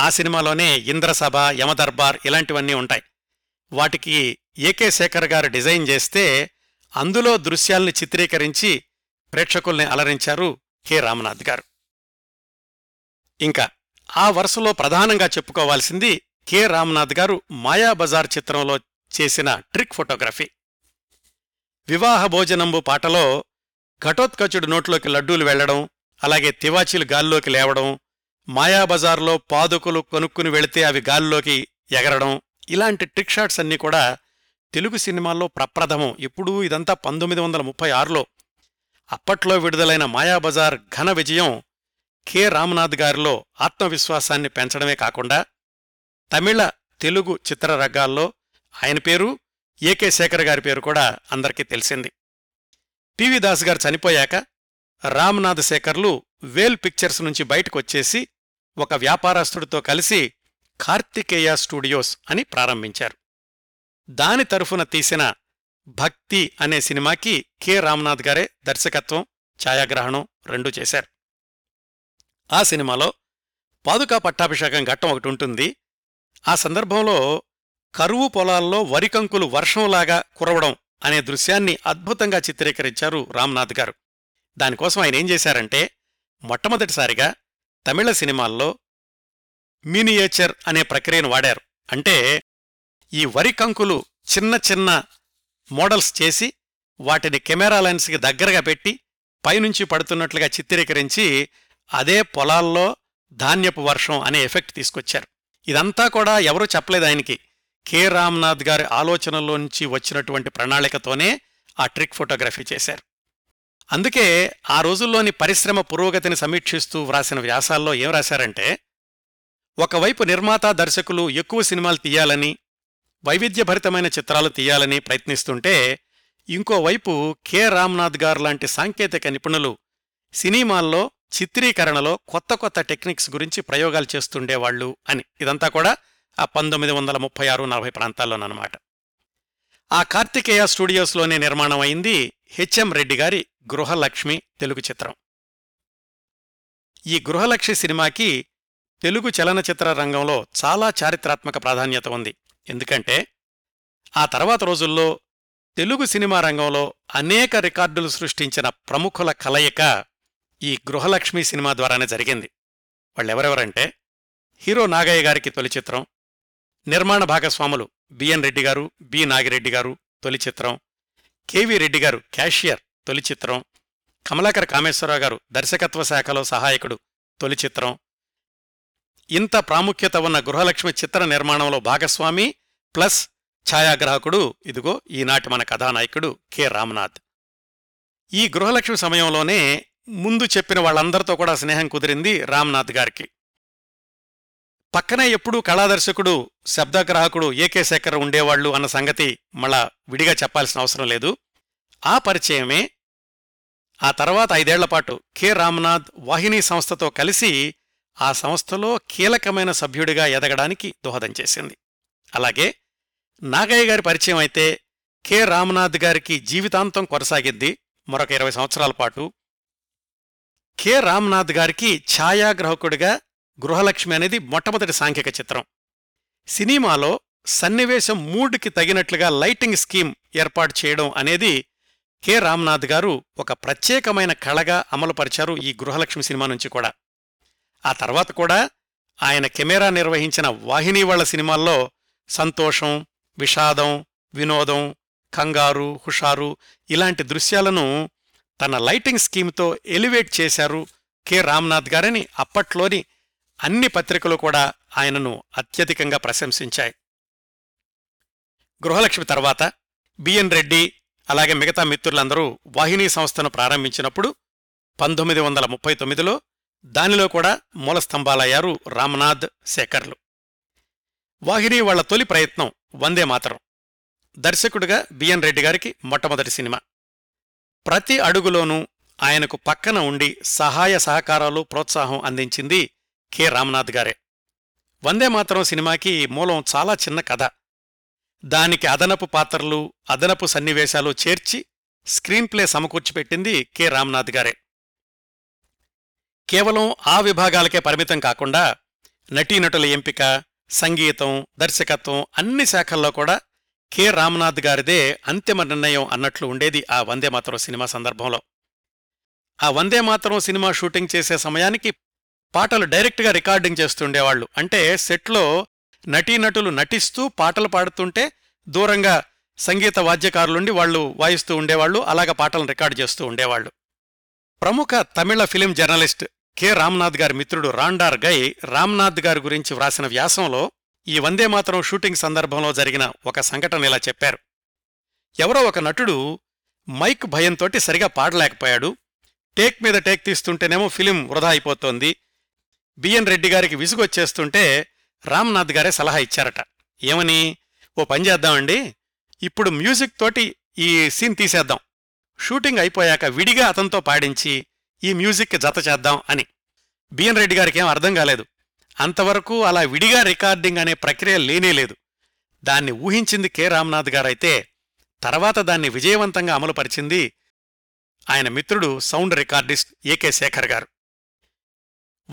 ఆ సినిమాలోనే ఇంద్రసభ, యమదర్బార్ ఇలాంటివన్నీ ఉంటాయి. వాటికి ఏ కే శేఖర్ గారు డిజైన్ చేస్తే అందులో దృశ్యాల్ని చిత్రీకరించి ప్రేక్షకుల్ని అలరించారు కె. రామనాథ్ గారు. ఇంకా ఆ వరుసలో ప్రధానంగా చెప్పుకోవాల్సింది కె. రామనాథ్ గారు మాయాబజార్ చిత్రంలో చేసిన ట్రిక్ ఫోటోగ్రఫీ. వివాహ భోజనంబు పాటలో ఘటోత్కచుడు నోట్లోకి లడ్డూలు వెళ్లడం, అలాగే తివాచీలు గాల్లోకి లేవడం, మాయాబజార్లో పాదుకులు కొనుక్కుని వెళితే అవి గాల్లోకి ఎగరడం ఇలాంటి ట్రిక్ షాట్స్ అన్నీ కూడా తెలుగు సినిమాల్లో ప్రప్రథమం. ఇప్పుడు ఇదంతా పంతొమ్మిది వందల ముప్పై ఆరులో అప్పట్లో విడుదలైన మాయాబజార్ ఘన విజయం కె రామనాథ్ గారిలో ఆత్మవిశ్వాసాన్ని పెంచడమే కాకుండా తమిళ తెలుగు చిత్రరంగాల్లో ఆయన పేరు, ఏకే శేఖర్ గారి పేరు కూడా అందరికీ తెలిసింది. పివి దాస్ గారు చనిపోయాక రామనాథ్ శేఖర్లు వేల్ పిక్చర్స్ నుంచి బయటకొచ్చేసి ఒక వ్యాపారస్తుడితో కలిసి కార్తికేయ స్టూడియోస్ అని ప్రారంభించారు. దాని తరఫున తీసిన భక్తి అనే సినిమాకి కె రామనాథ్ గారే దర్శకత్వం, ఛాయాగ్రహణం రెండూ చేశారు. ఆ సినిమాలో పాదుకా పట్టాభిషేకం ఘట్టం ఒకటి ఉంటుంది. ఆ సందర్భంలో కరువు పొలాల్లో వరికంకులు వర్షంలాగా కురవడం అనే దృశ్యాన్ని అద్భుతంగా చిత్రీకరించారు రామనాథ్ గారు. దానికోసం ఆయన ఏం చేశారంటే, మొట్టమొదటిసారిగా తమిళ సినిమాల్లో మినియేచర్ అనే ప్రక్రియను వాడారు. అంటే ఈ వరికంకులు చిన్న చిన్న మోడల్స్ చేసి వాటిని కెమెరా లెన్స్కి దగ్గరగా పెట్టి పైనుంచి పడుతున్నట్లుగా చిత్రీకరించి అదే పొలాల్లో ధాన్యపు వర్షం అనే ఎఫెక్ట్ తీసుకొచ్చారు. ఇదంతా కూడా ఎవరూ చెప్పలేదు ఆయనకి. కె రామనాథ్ గారి ఆలోచనలోంచి వచ్చినటువంటి ప్రణాళికతోనే ఆ ట్రిక్ ఫోటోగ్రఫీ చేశారు. అందుకే ఆ రోజుల్లోని పరిశ్రమ పురోగతిని సమీక్షిస్తూ వ్రాసిన వ్యాసాల్లో ఏం రాశారంటే, ఒకవైపు నిర్మాత దర్శకులు ఎక్కువ సినిమాలు తీయాలని, వైవిధ్యభరితమైన చిత్రాలు తీయాలని ప్రయత్నిస్తుంటే, ఇంకోవైపు కె రామనాథ్ గారు లాంటి సాంకేతిక నిపుణులు సినిమాల్లో చిత్రీకరణలో కొత్త కొత్త టెక్నిక్స్ గురించి ప్రయోగాలు చేస్తుండేవాళ్లు అని. ఇదంతా కూడా ఆ పంతొమ్మిది వందల ముప్పై ఆరు నలభై ప్రాంతాల్లోనమాట. ఆ కార్తికేయ స్టూడియోస్లోనే నిర్మాణం అయింది హెచ్ఎం రెడ్డి గారి గృహలక్ష్మి తెలుగు చిత్రం. ఈ గృహలక్ష్మి సినిమాకి తెలుగు చలనచిత్ర రంగంలో చాలా చారిత్రాత్మక ప్రాధాన్యత ఉంది. ఎందుకంటే ఆ తర్వాత రోజుల్లో తెలుగు సినిమా రంగంలో అనేక రికార్డులు సృష్టించిన ప్రముఖుల కలయిక ఈ గృహలక్ష్మి సినిమా ద్వారానే జరిగింది. వాళ్ళెవరెవరంటే, హీరో నాగయ్య గారికి తొలి చిత్రం, నిర్మాణ భాగస్వాములు బి ఎన్ రెడ్డి గారు, బి నాగిరెడ్డి గారు తొలి చిత్రం, కెవి రెడ్డి గారు క్యాషియర్ తొలి చిత్రం, కమలాకర్ కామేశ్వరరావు గారు దర్శకత్వ శాఖలో సహాయకుడు తొలి చిత్రం. ఇంత ప్రాముఖ్యత ఉన్న గృహలక్ష్మి చిత్ర నిర్మాణంలో భాగస్వామి ప్లస్ ఛాయాగ్రాహకుడు ఇదిగో ఈనాటి మన కథానాయకుడు కె రామనాథ్. ఈ గృహలక్ష్మి సమయంలోనే ముందు చెప్పిన వాళ్ళందరితో కూడా స్నేహం కుదిరింది రామనాథ్ గారికి. పక్కనే ఎప్పుడూ కళాదర్శకుడు శబ్దగ్రాహకుడు ఏకే శేఖర్ ఉండేవాళ్లు అన్న సంగతి మళ్ళా విడిగా చెప్పాల్సిన అవసరం లేదు. ఆ పరిచయమే ఆ తర్వాత ఐదేళ్లపాటు కె రామనాథ్ వాహిని సంస్థతో కలిసి ఆ సంస్థలో కీలకమైన సభ్యుడిగా ఎదగడానికి దోహదం చేసింది. అలాగే నాగయ్య గారి పరిచయం అయితే కె రామనాథ్ గారికి జీవితాంతం కొనసాగింది, మరొక ఇరవై సంవత్సరాల పాటు. కె రామనాథ్ గారికి ఛాయాగ్రాహకుడిగా గృహలక్ష్మి అనేది మొట్టమొదటి సాంఘిక చిత్రం. సినిమాలో సన్నివేశం మూడ్కి తగినట్లుగా లైటింగ్ స్కీమ్ ఏర్పాటు చేయడం అనేది కె రామనాథ్ గారు ఒక ప్రత్యేకమైన కళగా అమలుపరిచారు ఈ గృహలక్ష్మి సినిమా నుంచి కూడా. ఆ తర్వాత కూడా ఆయన కెమెరా నిర్వహించిన వాహిని వాళ్ల సినిమాల్లో సంతోషం, విషాదం, వినోదం, కంగారు, హుషారు ఇలాంటి దృశ్యాలను తన లైటింగ్ స్కీమ్తో ఎలివేట్ చేశారు కె రామనాథ్ గారని అప్పట్లోని అన్ని పత్రికలు కూడా ఆయనను అత్యధికంగా ప్రశంసించాయి. గృహలక్ష్మి తర్వాత బిఎన్ రెడ్డి అలాగే మిగతా మిత్రులందరూ వాహిని సంస్థను ప్రారంభించినప్పుడు పంతొమ్మిది వందల ముప్పై తొమ్మిదిలో దానిలో కూడా మూలస్తంభాలయ్యారు రామనాథ్ శేఖర్లు. వాహిని వాళ్ల తొలి ప్రయత్నం వందే మాతరం. దర్శకుడిగా బిఎన్ రెడ్డి గారికి మొట్టమొదటి సినిమా. ప్రతి అడుగులోనూ ఆయనకు పక్కన ఉండి సహాయ సహకారాలు, ప్రోత్సాహం అందించింది కె రామనాథ్ గారే. వందే మాతరం సినిమాకి మూలం చాలా చిన్న కథ. దానికి అదనపు పాత్రలు, అదనపు సన్నివేశాలు చేర్చి స్క్రీన్ప్లే సమకూర్చిపెట్టింది కె రామనాథ్ గారే. కేవలం ఆ విభాగాలకే పరిమితం కాకుండా నటీనటుల ఎంపిక, సంగీతం, దర్శకత్వం అన్ని శాఖల్లో కూడా కె రామనాథ్ గారిదే అంతిమ నిర్ణయం అన్నట్లు ఉండేది ఆ వందే మాతరం సినిమా సందర్భంలో. ఆ వందే మాతరం సినిమా షూటింగ్ చేసే సమయానికి పాటలు డైరెక్ట్గా రికార్డింగ్ చేస్తుండేవాళ్లు. అంటే సెట్లో నటీనటులు నటిస్తూ పాటలు పాడుతుంటే దూరంగా సంగీత వాద్యకారులుండి వాళ్లు వాయిస్తూ ఉండేవాళ్లు, అలాగ పాటలను రికార్డు చేస్తూ ఉండేవాళ్లు. ప్రముఖ తమిళ ఫిలిం జర్నలిస్ట్ కె రామనాథ్ గారి మిత్రుడు రాండార్ గై రామనాథ్ గారి గురించి వ్రాసిన వ్యాసంలో ఈ వందే మాతరం షూటింగ్ సందర్భంలో జరిగిన ఒక సంఘటన ఇలా చెప్పారు. ఎవరో ఒక నటుడు మైక్ భయంతోటి సరిగా పాడలేకపోయాడు. టేక్ మీద టేక్ తీస్తుంటేనేమో ఫిలిం వృధా అయిపోతోంది. బిఎన్ రెడ్డి గారికి విసుగొచ్చేస్తుంటే రామ్నాథ్ గారే సలహా ఇచ్చారట. ఏమని, ఓ పని చేద్దామండి, ఇప్పుడు మ్యూజిక్ తోటి ఈ సీన్ తీసేద్దాం, షూటింగ్ అయిపోయాక విడిగా అతనితో పాడించి ఈ మ్యూజిక్కి జత చేద్దాం అని. బిఎన్ రెడ్డి గారికి ఏం అర్థం కాలేదు. అంతవరకు అలా విడిగా రికార్డింగ్ అనే ప్రక్రియ లేనేలేదు. దాన్ని ఊహించింది కె రామ్నాథ్ గారైతే తర్వాత దాన్ని విజయవంతంగా అమలుపరిచింది ఆయన మిత్రుడు సౌండ్ రికార్డిస్ట్ ఏకే శేఖర్ గారు.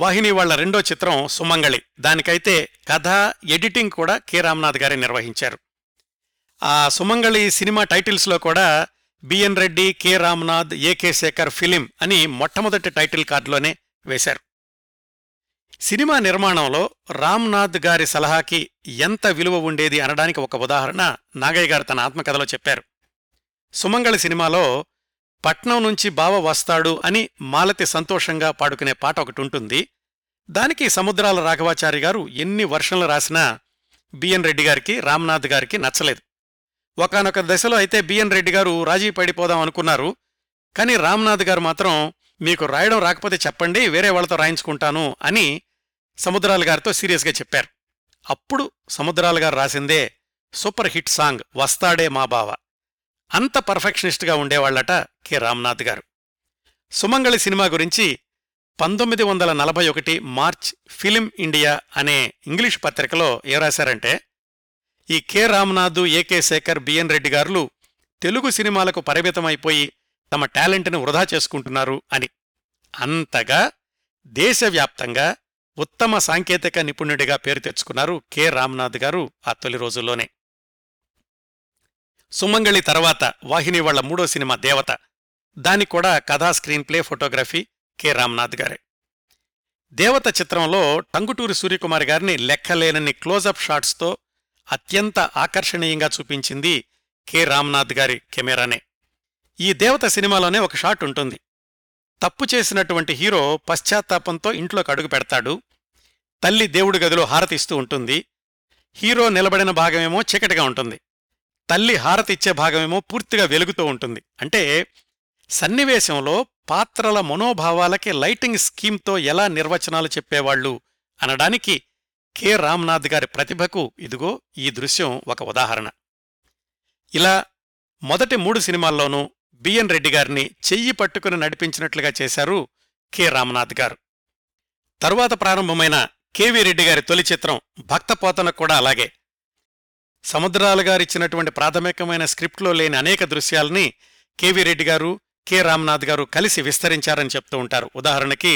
వాహిని వాళ్ల రెండో చిత్రం సుమంగళి. దానికైతే కథ, ఎడిటింగ్ కూడా కె రామ్నాథ్ గారే నిర్వహించారు. ఆ సుమంగళి సినిమా టైటిల్స్లో కూడా B N Reddy, K Ramnath, AK Shekhar film అని మొట్టమొదటి టైటిల్ కార్డులోనే వేశారు. సినిమా నిర్మాణంలో రామ్నాథ్ గారి సలహాకి ఎంత విలువ ఉండేది అనడానికి ఒక ఉదాహరణ నాగయ్య గారు తన ఆత్మకథలో చెప్పారు. సుమంగళి సినిమాలో పట్నం నుంచి బావ వస్తాడు అని మాలతి సంతోషంగా పాడుకునే పాట ఒకటి ఉంటుంది. దానికి సముద్రాల రాఘవాచారి గారు ఎన్ని వర్షన్లు రాసినా బిఎన్ రెడ్డి గారికి, రామ్నాథ్ గారికి నచ్చలేదు. ఒకానొక దశలో అయితే బిఎన్ రెడ్డి గారు రాజీ పడిపోదాం అనుకున్నారు. కానీ రామ్నాథ్ గారు మాత్రం, మీకు రాయడం రాకపోతే చెప్పండి, వేరే వాళ్ళతో రాయించుకుంటాను అని సముద్రాల గారితో సీరియస్గా చెప్పారు. అప్పుడు సముద్రాల గారు రాసిందే సూపర్ హిట్ సాంగ్ వస్తాడే మా బావ. అంత పర్ఫెక్షనిస్ట్గా ఉండేవాళ్లట కె రామ్నాథ్ గారు. సుమంగళి సినిమా గురించి పంతొమ్మిది వందల నలభై ఒకటి మార్చ్ ఫిలిం ఇండియా అనే ఇంగ్లీష్ పత్రికలో ఏ రాశారంటే, ఈ K Ramnath, AK Shekhar, B N Reddy గారులు తెలుగు సినిమాలకు పరిమితమైపోయి తమ టాలెంట్ని వృధా చేసుకుంటున్నారు అని. అంతగా దేశవ్యాప్తంగా ఉత్తమ సాంకేతిక నిపుణుడిగా పేరు తెచ్చుకున్నారు కె రామ్నాథ్ గారు ఆ తొలి రోజుల్లోనే. సుమంగళి తర్వాత వాహిని వాళ్ల మూడో సినిమా దేవత. దానికి కూడా కథా, screen play, photography K Ramnath గారే. దేవత చిత్రంలో టంగుటూరి సూర్యకుమార్ గారిని లెక్కలేనన్ని క్లోజప్ షాట్స్తో అత్యంత ఆకర్షణీయంగా చూపించింది కె రామ్నాథ్ గారి కెమెరానే. ఈ దేవత సినిమాలోనే ఒక షాట్ ఉంటుంది. తప్పు చేసినటువంటి హీరో పశ్చాత్తాపంతో ఇంట్లోకి అడుగు పెడతాడు. తల్లి దేవుడి గదిలో హారతిస్తూ ఉంటుంది. హీరో నిలబడిన భాగమేమో చీకటిగా ఉంటుంది, తల్లి హారతిచ్చే భాగమేమో పూర్తిగా వెలుగుతూ ఉంటుంది. అంటే సన్నివేశంలో పాత్రల మనోభావాలకి లైటింగ్ స్కీమ్తో ఎలా నిర్వచనాలు చెప్పేవాళ్లు అనడానికి కె రామ్నాథ్ గారి ప్రతిభకు ఇదిగో ఈ దృశ్యం ఒక ఉదాహరణ. ఇలా మొదటి మూడు సినిమాల్లోనూ బిఎన్ రెడ్డి గారిని చెయ్యి పట్టుకుని నడిపించినట్లుగా చేశారు కె రామ్నాథ్ గారు. తరువాత ప్రారంభమైన కెవి రెడ్డి గారి తొలి చిత్రం భక్త పోతన కూడా అలాగే. సముద్రాల గారిచ్చినటువంటి ప్రాథమికమైన స్క్రిప్ట్లో లేని అనేక దృశ్యాల్ని కెవి రెడ్డి గారు, కె రామ్నాథ్ గారు కలిసి విస్తరించారని చెప్తూ ఉంటారు. ఉదాహరణకి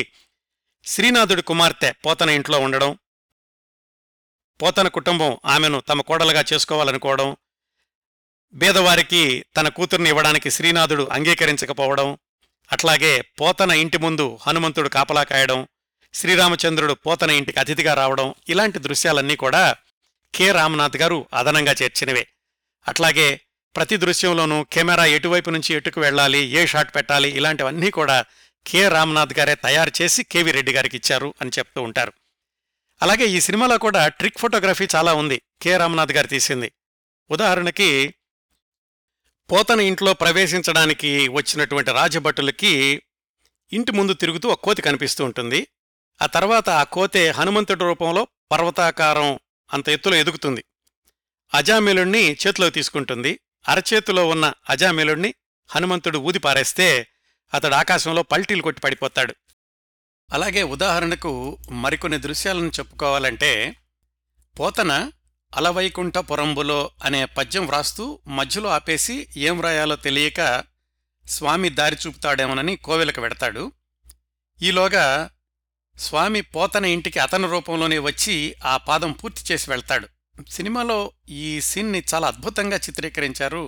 శ్రీనాథుడి కుమార్తె పోతన ఇంట్లో ఉండడం, పోతన కుటుంబం ఆమెను తమ కోడలుగా చేసుకోవాలనుకోవడం, బీదవారికి తన కూతుర్ని ఇవ్వడానికి శ్రీనాథుడు అంగీకరించకపోవడం, అట్లాగే పోతన ఇంటి ముందు హనుమంతుడు కాపలా కాయడం, శ్రీరామచంద్రుడు పోతన ఇంటికి అతిథిగా రావడం, ఇలాంటి దృశ్యాలన్నీ కూడా కె రామ్నాథ్ గారు అదనంగా చేర్చినవే. అట్లాగే ప్రతి దృశ్యంలోనూ కెమెరా ఎటువైపు నుంచి ఎటుకు వెళ్లాలి, ఏ షాట్ పెట్టాలి, ఇలాంటివన్నీ కూడా కె రామ్నాథ్ గారే తయారు చేసి కెవి రెడ్డి గారికి ఇచ్చారు అని చెప్తూ ఉంటారు. అలాగే ఈ సినిమాలో కూడా ట్రిక్ ఫోటోగ్రఫీ చాలా ఉంది కె రామ్నాథ్ గారు తీసింది. ఉదాహరణకి పోతన ఇంట్లో ప్రవేశించడానికి వచ్చినటువంటి రాజభటులకి ఇంటి ముందు తిరుగుతూ ఒక కోతి కనిపిస్తూ ఉంటుంది. ఆ తర్వాత ఆ కోతే హనుమంతుడి రూపంలో పర్వతాకారం అంత ఎత్తులో ఎదుగుతుంది. అజామిలుణ్ణి చేతిలో తీసుకుంటుంది. అరచేతిలో ఉన్న అజామిలుణ్ణి హనుమంతుడు ఊదిపారేస్తే అతడు ఆకాశంలో పల్టీలు కొట్టి పడిపోతాడు. అలాగే ఉదాహరణకు మరికొన్ని దృశ్యాలను చెప్పుకోవాలంటే, పోతన అలవైకుంఠ పొరంబులో అనే పద్యం వ్రాస్తూ మధ్యలో ఆపేసి ఏం వ్రాయాలో తెలియక స్వామి దారి చూపుతాడేమోనని కోవెలకు వెడతాడు. ఈలోగా స్వామి పోతన ఇంటికి అతని రూపంలోనే వచ్చి ఆ పాదం పూర్తి చేసి వెళ్తాడు. సినిమాలో ఈ సీన్ని చాలా అద్భుతంగా చిత్రీకరించారు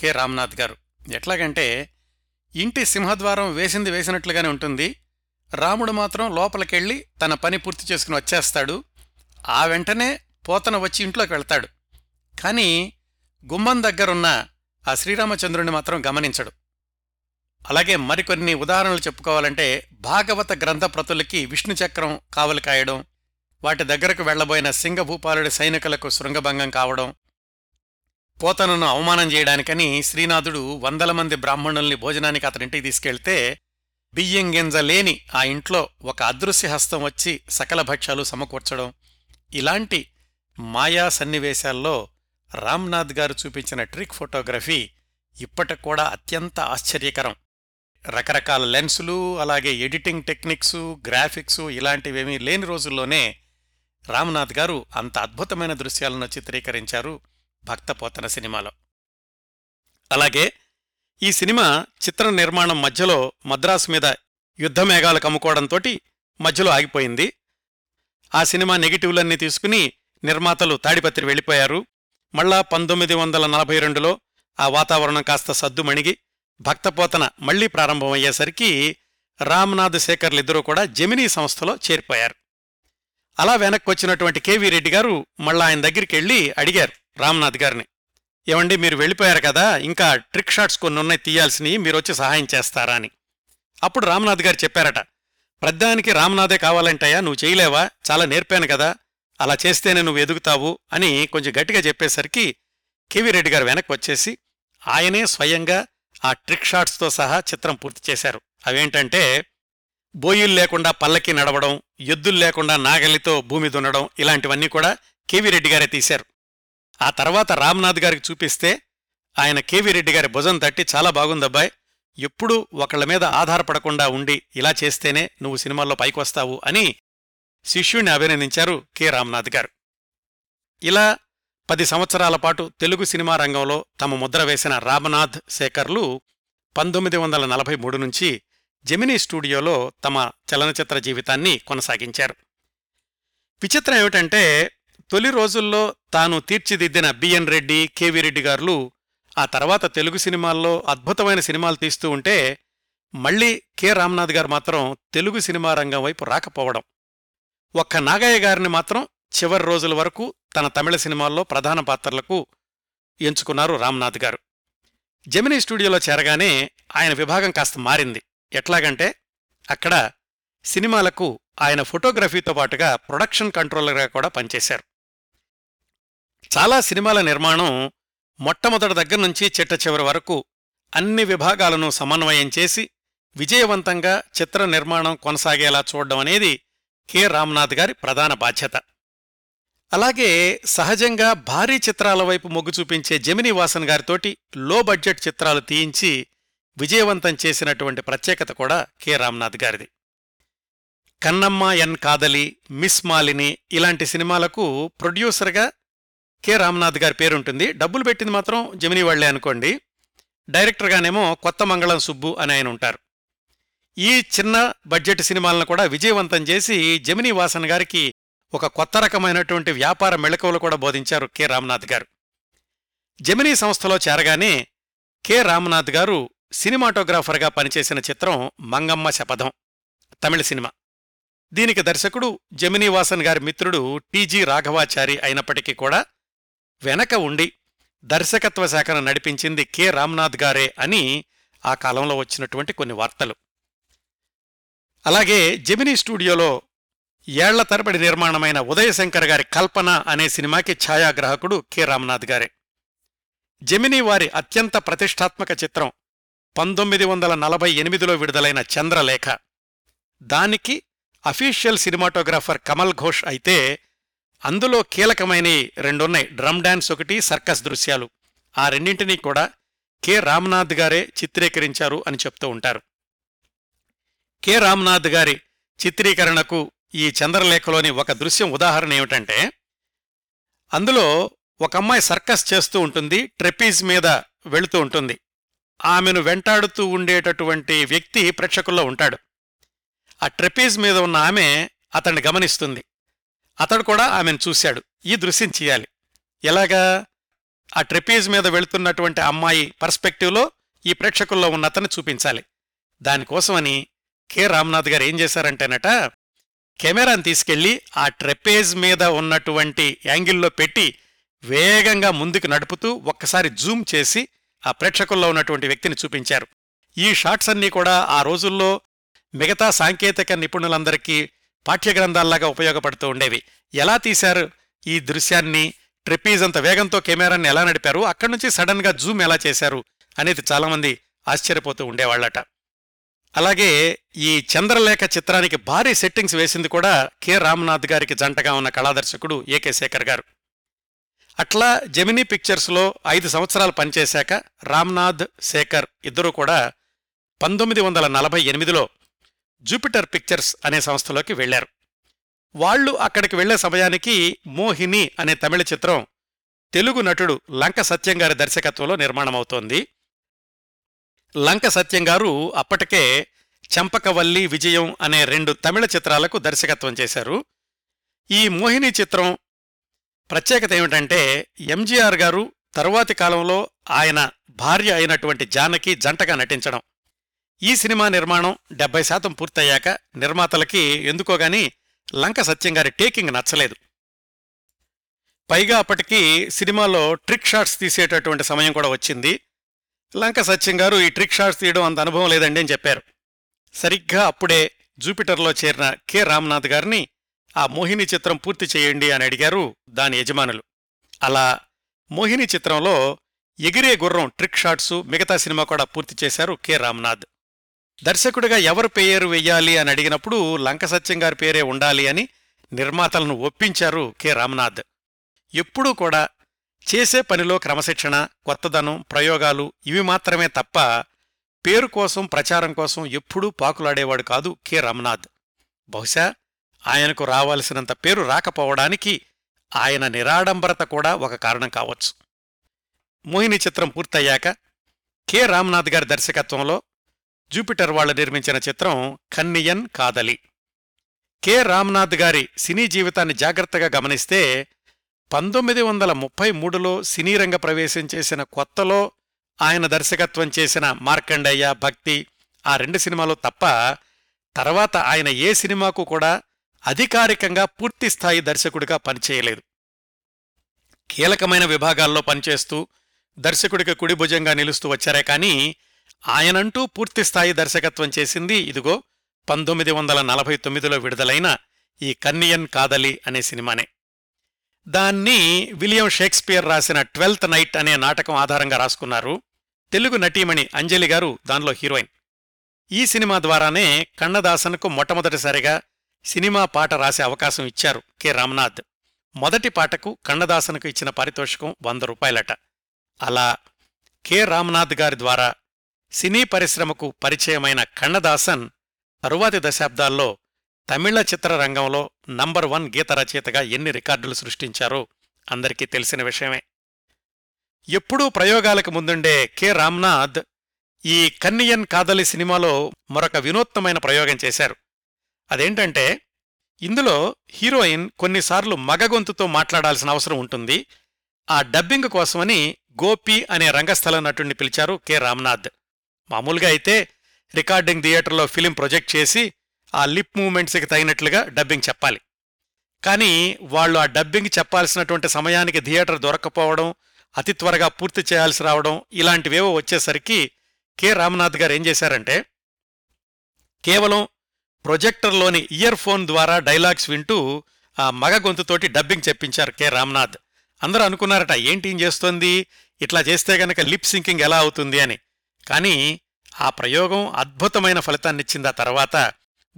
కె రామ్నాథ్ గారు. ఎట్లాగంటే ఇంటి సింహద్వారం వేసింది వేసినట్లుగానే ఉంటుంది. రాముడు మాత్రం లోపలికెళ్ళి తన పని పూర్తి చేసుకుని వచ్చేస్తాడు. ఆ వెంటనే పోతన వచ్చి ఇంట్లోకి వెళ్తాడు. కానీ గుమ్మం దగ్గరున్న ఆ శ్రీరామచంద్రుని మాత్రం గమనించడు. అలాగే మరికొన్ని ఉదాహరణలు చెప్పుకోవాలంటే, భాగవత గ్రంథ ప్రతులకి విష్ణు చక్రం కావలి కాయడం, వాటి దగ్గరకు వెళ్లబోయిన సింగభూపాలుడి సైనికులకు శృంగభంగం కావడం, పోతనను అవమానం చేయడానికని శ్రీనాథుడు వందల మంది బ్రాహ్మణుల్ని భోజనానికి అతనింటికి తీసుకెళ్తే బియ్యం గింజ లేని ఆ ఇంట్లో ఒక అదృశ్య హస్తం వచ్చి సకల భక్ష్యాలు సమకూర్చడం, ఇలాంటి మాయా సన్నివేశాల్లో రామ్నాథ్ గారు చూపించిన ట్రిక్ ఫోటోగ్రఫీ ఇప్పటికి కూడా అత్యంత ఆశ్చర్యకరం. రకరకాల లెన్సులు, అలాగే ఎడిటింగ్ టెక్నిక్సు, గ్రాఫిక్సు ఇలాంటివేమీ లేని రోజుల్లోనే రామ్నాథ్ గారు అంత అద్భుతమైన దృశ్యాలను చిత్రీకరించారు భక్తపోతన సినిమాలో. అలాగే ఈ సినిమా చిత్ర నిర్మాణం మధ్యలో మద్రాసు మీద యుద్ధమేఘాలు కమ్ముకోవడంతోటి మధ్యలో ఆగిపోయింది. ఆ సినిమా నెగిటివ్లన్నీ తీసుకుని నిర్మాతలు తాడిపత్రి వెళ్ళిపోయారు. మళ్ళా పంతొమ్మిది వందల నలభై రెండులో ఆ వాతావరణం కాస్త సద్దుమణిగి భక్తపోతన మళ్లీ ప్రారంభమయ్యేసరికి రామ్నాథ్ శేఖర్లిద్దరూ కూడా జెమినీ సంస్థలో చేరిపోయారు. అలా వెనక్కొచ్చినటువంటి కెవి రెడ్డి గారు మళ్ళా ఆయన దగ్గరికి వెళ్ళి అడిగారు రామ్నాథ్ గారిని, ఏమండి మీరు వెళ్ళిపోయారు కదా, ఇంకా ట్రిక్ షాట్స్ కొన్ని ఉన్నాయి తీయాల్సినవి, మీరొచ్చి సహాయం చేస్తారా అని. అప్పుడు రామ్నాథ్ గారు చెప్పారట, ప్రధానికి రామ్నాథే కావాలంటాయా, నువ్వు చేయలేవా, చాలా నేర్పాను కదా, అలా చేస్తేనే నువ్వు ఎదుగుతావు అని కొంచెం గట్టిగా చెప్పేసరికి కెవి రెడ్డి గారు వెనక్కి వచ్చేసి ఆయనే స్వయంగా ఆ ట్రిక్ షాట్స్తో సహా చిత్రం పూర్తి చేశారు. అవేంటంటే బోయిల్ లేకుండా పల్లకి నడవడం, ఎద్దులు లేకుండా నాగలితో భూమి దున్నడం, ఇలాంటివన్నీ కూడా కెవి రెడ్డి గారే తీశారు. ఆ తర్వాత రామ్నాథ్ గారికి చూపిస్తే ఆయన కెవి రెడ్డి గారి భుజం తట్టి, చాలా బాగుందబ్బాయ్, ఎప్పుడూ ఒకళ్ళ మీద ఆధారపడకుండా ఉండి ఇలా చేస్తేనే నువ్వు సినిమాల్లో పైకొస్తావు అని శిష్యుణ్ణి అభినందించారు కె రామ్నాథ్ గారు. ఇలా పది సంవత్సరాల పాటు తెలుగు సినిమా రంగంలో తమ ముద్ర వేసిన రామ్నాథ్ శేఖర్లు పంతొమ్మిది వందల నలభై మూడు నుంచి జెమినీ స్టూడియోలో తమ చలనచిత్ర జీవితాన్ని కొనసాగించారు. విచిత్రం ఏమిటంటే తొలి రోజుల్లో తాను తీర్చిదిద్దిన బిఎన్ రెడ్డి, కెవి రెడ్డి గారు ఆ తర్వాత తెలుగు సినిమాల్లో అద్భుతమైన సినిమాలు తీస్తూ ఉంటే మళ్లీ కె రామ్నాథ్ గారు మాత్రం తెలుగు సినిమా రంగం వైపు రాకపోవడం, ఒక్క నాగయ్య గారిని మాత్రం చివరి రోజుల వరకు తన తమిళ సినిమాల్లో ప్రధాన పాత్రలకు ఎంచుకున్నారు రామ్నాథ్ గారు. జెమినీ స్టూడియోలో చేరగానే ఆయన విభాగం కాస్త మారింది. ఎట్లాగంటే అక్కడ సినిమాలకు ఆయన ఫోటోగ్రఫీతో పాటుగా ప్రొడక్షన్ కంట్రోలర్గా కూడా పనిచేశారు. చాలా సినిమాల నిర్మాణం మొట్టమొదటి దగ్గర నుంచి చిట్ట చివరి వరకు అన్ని విభాగాలను సమన్వయం చేసి విజయవంతంగా చిత్ర నిర్మాణం కొనసాగేలా చూడడం అనేది కె రామ్నాథ్ గారి ప్రధాన బాధ్యత. అలాగే సహజంగా భారీ చిత్రాల వైపు మొగ్గు చూపించే జెమినీ వాసన్ గారితోటి లో బడ్జెట్ చిత్రాలు తీయించి విజయవంతం చేసినటువంటి ప్రత్యేకత కూడా కె రామ్నాథ్ గారిది. కన్నమ్మ ఎన్ కాదలి, మిస్ మాలిని ఇలాంటి సినిమాలకు ప్రొడ్యూసర్గా కె రామ్నాథ్ గారి పేరుంటుంది. డబ్బులు పెట్టింది మాత్రం జెమినీ వాళ్లే అనుకోండి. డైరెక్టర్గానేమో కొత్త మంగళం సుబ్బు అని ఆయన ఉంటారు. ఈ చిన్న బడ్జెట్ సినిమాలను కూడా విజయవంతం చేసి జెమినీ వాసన్ గారికి ఒక కొత్త రకమైనటువంటి వ్యాపార మెళకువలు కూడా బోధించారు కె రామ్నాథ్ గారు. జెమినీ సంస్థలో చేరగానే కె రామ్నాథ్ గారు సినిమాటోగ్రాఫర్గా పనిచేసిన చిత్రం మంగమ్మ శపథం, తమిళ సినిమా. దీనికి దర్శకుడు జెమినీ వాసన్ గారి మిత్రుడు టీజీ రాఘవాచారి అయినప్పటికీ కూడా వెనక ఉండి దర్శకత్వ శాఖను నడిపించింది కె రామ్నాథ్ గారే అని ఆ కాలంలో వచ్చినటువంటి కొన్ని వార్తలు. అలాగే జెమినీ స్టూడియోలో ఏళ్ల తరబడి నిర్మాణమైన ఉదయశంకర్ గారి కల్పన అనే సినిమాకి ఛాయాగ్రాహకుడు కె రామ్నాథ్ గారే. జెమినీ వారి అత్యంత ప్రతిష్టాత్మక చిత్రం పంతొమ్మిది వందల నలభై ఎనిమిదిలో విడుదలైన చంద్రలేఖ, దానికి అఫీషియల్ సినిమాటోగ్రాఫర్ కమల్ ఘోష్ అయితే అందులో కీలకమైన రెండున్నాయి, డ్రమ్ డాన్స్ ఒకటి, సర్కస్ దృశ్యాలు. ఆ రెండింటినీ కూడా కె రామ్నాథ్ గారే చిత్రీకరించారు అని చెప్తూ ఉంటారు. కె రామ్నాథ్ గారి చిత్రీకరణకు ఈ చంద్రలేఖలోని ఒక దృశ్యం ఉదాహరణ ఏమిటంటే, అందులో ఒక అమ్మాయి సర్కస్ చేస్తూ ఉంటుంది, ట్రెపీజ్ మీద వెళుతూ ఉంటుంది. ఆమెను వెంటాడుతూ ఉండేటటువంటి వ్యక్తి ప్రేక్షకుల్లో ఉంటాడు. ఆ ట్రెపీజ్ మీద ఉన్న ఆమె అతన్ని గమనిస్తుంది, అతడు కూడా ఆమెను చూశాడు. ఈ దృశ్యం చేయాలి. ఎలాగా? ఆ ట్రెపీజ్ మీద వెళుతున్నటువంటి అమ్మాయి పర్స్పెక్టివ్లో ఈ ప్రేక్షకుల్లో ఉన్న అతన్ని చూపించాలి. దానికోసమని కె రామ్నాథ్ గారు ఏం చేశారంటేనట, కెమెరాను తీసుకెళ్లి ఆ ట్రెపేజ్ మీద ఉన్నటువంటి యాంగిల్లో పెట్టి వేగంగా ముందుకు నడుపుతూ ఒక్కసారి జూమ్ చేసి ఆ ప్రేక్షకుల్లో ఉన్నటువంటి వ్యక్తిని చూపించారు. ఈ షాట్స్ అన్నీ కూడా ఆ రోజుల్లో మిగతా సాంకేతిక నిపుణులందరికీ పాఠ్యగ్రంథాల్లాగా ఉపయోగపడుతూ ఉండేవి. ఎలా తీశారు ఈ దృశ్యాన్ని, ట్రెపీజ్ అంత వేగంతో కెమెరాని ఎలా నడిపారు, అక్కడి నుంచి సడన్గా జూమ్ ఎలా చేశారు అనేది చాలామంది ఆశ్చర్యపోతూ ఉండేవాళ్లట. అలాగే ఈ చంద్రలేఖ చిత్రానికి భారీ సెట్టింగ్స్ వేసింది కూడా కె రామనాథ్ గారికి జంటగా ఉన్న కళాదర్శకుడు ఏకే శేఖర్ గారు. అట్లా జెమినీ పిక్చర్స్లో ఐదు సంవత్సరాలు పనిచేశాక రామనాథ్, శేఖర్ ఇద్దరూ కూడా పంతొమ్మిది వందల నలభై ఎనిమిదిలో జూపిటర్ పిక్చర్స్ అనే సంస్థలోకి వెళ్లారు. వాళ్లు అక్కడికి వెళ్లే సమయానికి మోహిని అనే తమిళ చిత్రం తెలుగు నటుడు లంక సత్యం గారి దర్శకత్వంలో నిర్మాణమవుతోంది. లంక సత్యం గారు అప్పటికే చంపకవల్లి, విజయం అనే రెండు తమిళ చిత్రాలకు దర్శకత్వం చేశారు. ఈ మోహిని చిత్రం ప్రత్యేకత ఏమిటంటే ఎంజీఆర్ గారు తరువాతి కాలంలో ఆయన భార్య అయినటువంటి జానకి జంటగా నటించడం. ఈ సినిమా నిర్మాణం డెబ్బై శాతం పూర్తయ్యాక నిర్మాతలకి ఎందుకోగాని లంక సత్యం గారి టేకింగ్ నచ్చలేదు. పైగా అప్పటికీ సినిమాలో ట్రిక్ షాట్స్ తీసేటటువంటి సమయం కూడా వచ్చింది. లంక సత్యం గారు ఈ ట్రిక్ షాట్స్ తీయడం అంత అనుభవం లేదండి అని చెప్పారు. సరిగ్గా అప్పుడే జూపిటర్లో చేరిన కె రామనాథ్ గారిని ఆ మోహిని చిత్రం పూర్తి చేయండి అని అడిగారు దాని యజమానులు. అలా మోహిని చిత్రంలో ఎగిరే గుర్రం ట్రిక్ షాట్సు మిగతా సినిమా కూడా పూర్తి చేశారు కె రామనాథ్. దర్శకుడిగా ఎవరు పేరు వెయ్యాలి అని అడిగినప్పుడు లంక సత్యం గారి పేరే ఉండాలి అని నిర్మాతలను ఒప్పించారు కె రామనాథ్. ఎప్పుడూ కూడా చేసే పనిలో క్రమశిక్షణ, కొత్తదనం, ప్రయోగాలు ఇవి మాత్రమే తప్ప పేరు కోసం, ప్రచారం కోసం ఎప్పుడూ పాకులాడేవాడు కాదు కె రామనాథ్. బహుశా ఆయనకు రావాల్సినంత పేరు రాకపోవడానికి ఆయన నిరాడంబరత కూడా ఒక కారణం కావచ్చు. మోహిని చిత్రం పూర్తయ్యాక కె రామనాథ్ గారి దర్శకత్వంలో జూపిటర్ వాళ్లు నిర్మించిన చిత్రం కన్నియన్ కాదలి. కె రామనాథ్ గారి సినీ జీవితాన్ని జాగ్రత్తగా గమనిస్తే పంతొమ్మిది వందల ముప్పై మూడులో సినీరంగ ప్రవేశం చేసిన కొత్తలో ఆయన దర్శకత్వం చేసిన మార్కండయ్య, భక్తి ఆ రెండు సినిమాలు తప్ప తర్వాత ఆయన ఏ సినిమాకు కూడా అధికారికంగా పూర్తిస్థాయి దర్శకుడిగా పనిచేయలేదు. కీలకమైన విభాగాల్లో పనిచేస్తూ దర్శకుడికి కుడిభుజంగా నిలుస్తూ వచ్చారే కానీ ఆయనంటూ పూర్తిస్థాయి దర్శకత్వం చేసింది ఇదిగో పంతొమ్మిది వందల నలభై తొమ్మిదిలో విడుదలైన ఈ కన్నియన్ కాదలి అనే సినిమానే. దాన్ని విలియం షేక్స్పియర్ రాసిన ట్వెల్త్ నైట్ అనే నాటకం ఆధారంగా రాసుకున్నారు. తెలుగు నటీమణి అంజలి గారు దానిలో హీరోయిన్. ఈ సినిమా ద్వారానే కన్నదాసన్కు మొట్టమొదటిసారిగా సినిమా పాట రాసే అవకాశం ఇచ్చారు కె రామనాథ్. మొదటి పాటకు కన్నదాసన్కు ఇచ్చిన పారితోషికం వంద రూపాయలట. అలా కె రామనాథ్ గారి ద్వారా సినీ పరిశ్రమకు పరిచయమైన కన్నదాసన్ తరువాతి దశాబ్దాల్లో తమిళ చిత్రరంగంలో నంబర్ వన్ గీత రచయితగా ఎన్ని రికార్డులు సృష్టించారో అందరికీ తెలిసిన విషయమే. ఎప్పుడూ ప్రయోగాలకు ముందుండే కె రామనాథ్ ఈ కన్నియన్ కాదలి సినిమాలో మరొక వినూత్నమైన ప్రయోగం చేశారు. అదేంటంటే ఇందులో హీరోయిన్ కొన్నిసార్లు మగగొంతుతో మాట్లాడాల్సిన అవసరం ఉంటుంది. ఆ డబ్బింగ్ కోసమని గోపి అనే రంగస్థల నటుణ్ణి పిలిచారు కె రామనాథ్. మామూలుగా అయితే రికార్డింగ్ థియేటర్లో ఫిలిం ప్రొజెక్ట్ చేసి ఆ లిప్ మూమెంట్స్కి తగినట్లుగా డబ్బింగ్ చెప్పాలి. కానీ వాళ్ళు ఆ డబ్బింగ్ చెప్పాల్సినటువంటి సమయానికి థియేటర్ దొరక్కపోవడం, అతి త్వరగా పూర్తి చేయాల్సి రావడం ఇలాంటివేవో వచ్చేసరికి కె రామనాథ్ గారు ఏం చేశారంటే కేవలం ప్రొజెక్టర్లోని ఇయర్ ఫోన్ ద్వారా డైలాగ్స్ వింటూ ఆ మగ గొంతుతోటి డబ్బింగ్ చెప్పించారు కె రామనాథ్. అందరూ అనుకున్నారట ఏంటి ఏం చేస్తోంది, ఇట్లా చేస్తే గనక లిప్ సింకింగ్ ఎలా అవుతుంది అని. కానీ ఆ ప్రయోగం అద్భుతమైన ఫలితాన్నిచ్చింది. ఆ తర్వాత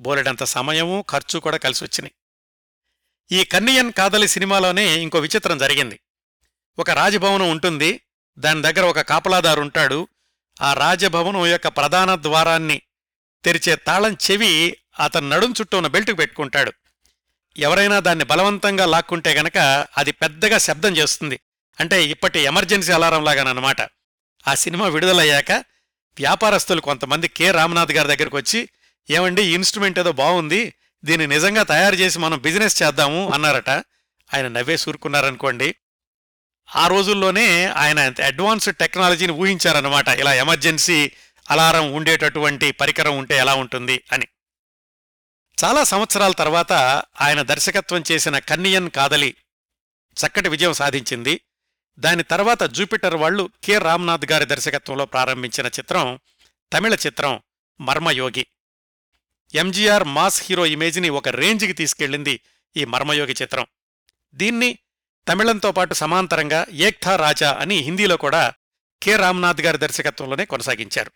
బోలెడంత సమయమూ ఖర్చు కూడా కలిసొచ్చినాయి. ఈ కన్నియన్ కాదలి సినిమాలోనే ఇంకో విచిత్రం జరిగింది. ఒక రాజభవనం ఉంటుంది, దాని దగ్గర ఒక కాపలాదారుంటాడు. ఆ రాజభవనం యొక్క ప్రధాన ద్వారాన్ని తెరిచే తాళం చెవి అతని నడుం చుట్టూ ఉన్న బెల్టుకు పెట్టుకుంటాడు. ఎవరైనా దాన్ని బలవంతంగా లాక్కుంటే గనక అది పెద్దగా శబ్దం చేస్తుంది, అంటే ఇప్పటి ఎమర్జెన్సీ అలారం లాగానమాట. ఆ సినిమా విడుదలయ్యాక వ్యాపారస్తులు కొంతమంది కె రామనాథ్ గారి దగ్గరకు వచ్చి, ఏమండి ఈ ఇన్స్ట్రుమెంట్ ఏదో బాగుంది, దీన్ని నిజంగా తయారు చేసి మనం బిజినెస్ చేద్దాము అన్నారట. ఆయన నవ్వే సూరుకున్నారనుకోండి. ఆ రోజుల్లోనే ఆయన అడ్వాన్స్డ్ టెక్నాలజీని ఊహించారన్నమాట, ఇలా ఎమర్జెన్సీ అలారం ఉండేటటువంటి పరికరం ఉంటే ఎలా ఉంటుంది అని. చాలా సంవత్సరాల తర్వాత ఆయన దర్శకత్వం చేసిన కన్నియన్ కాదలి చక్కటి విజయం సాధించింది. దాని తర్వాత జూపిటర్ వాళ్లు కె రామనాథ్ గారి దర్శకత్వంలో ప్రారంభించిన చిత్రం తమిళ చిత్రం మర్మయోగి. ఎంజీఆర్ మాస్ హీరో ఇమేజ్ని ఒక రేంజ్కి తీసుకెళ్లింది ఈ మర్మయోగి చిత్రం. దీన్ని తమిళంతో పాటు సమాంతరంగా ఏక్థా రాజా అని హిందీలో కూడా కె రామనాథ్ గారి దర్శకత్వంలోనే కొనసాగించారు.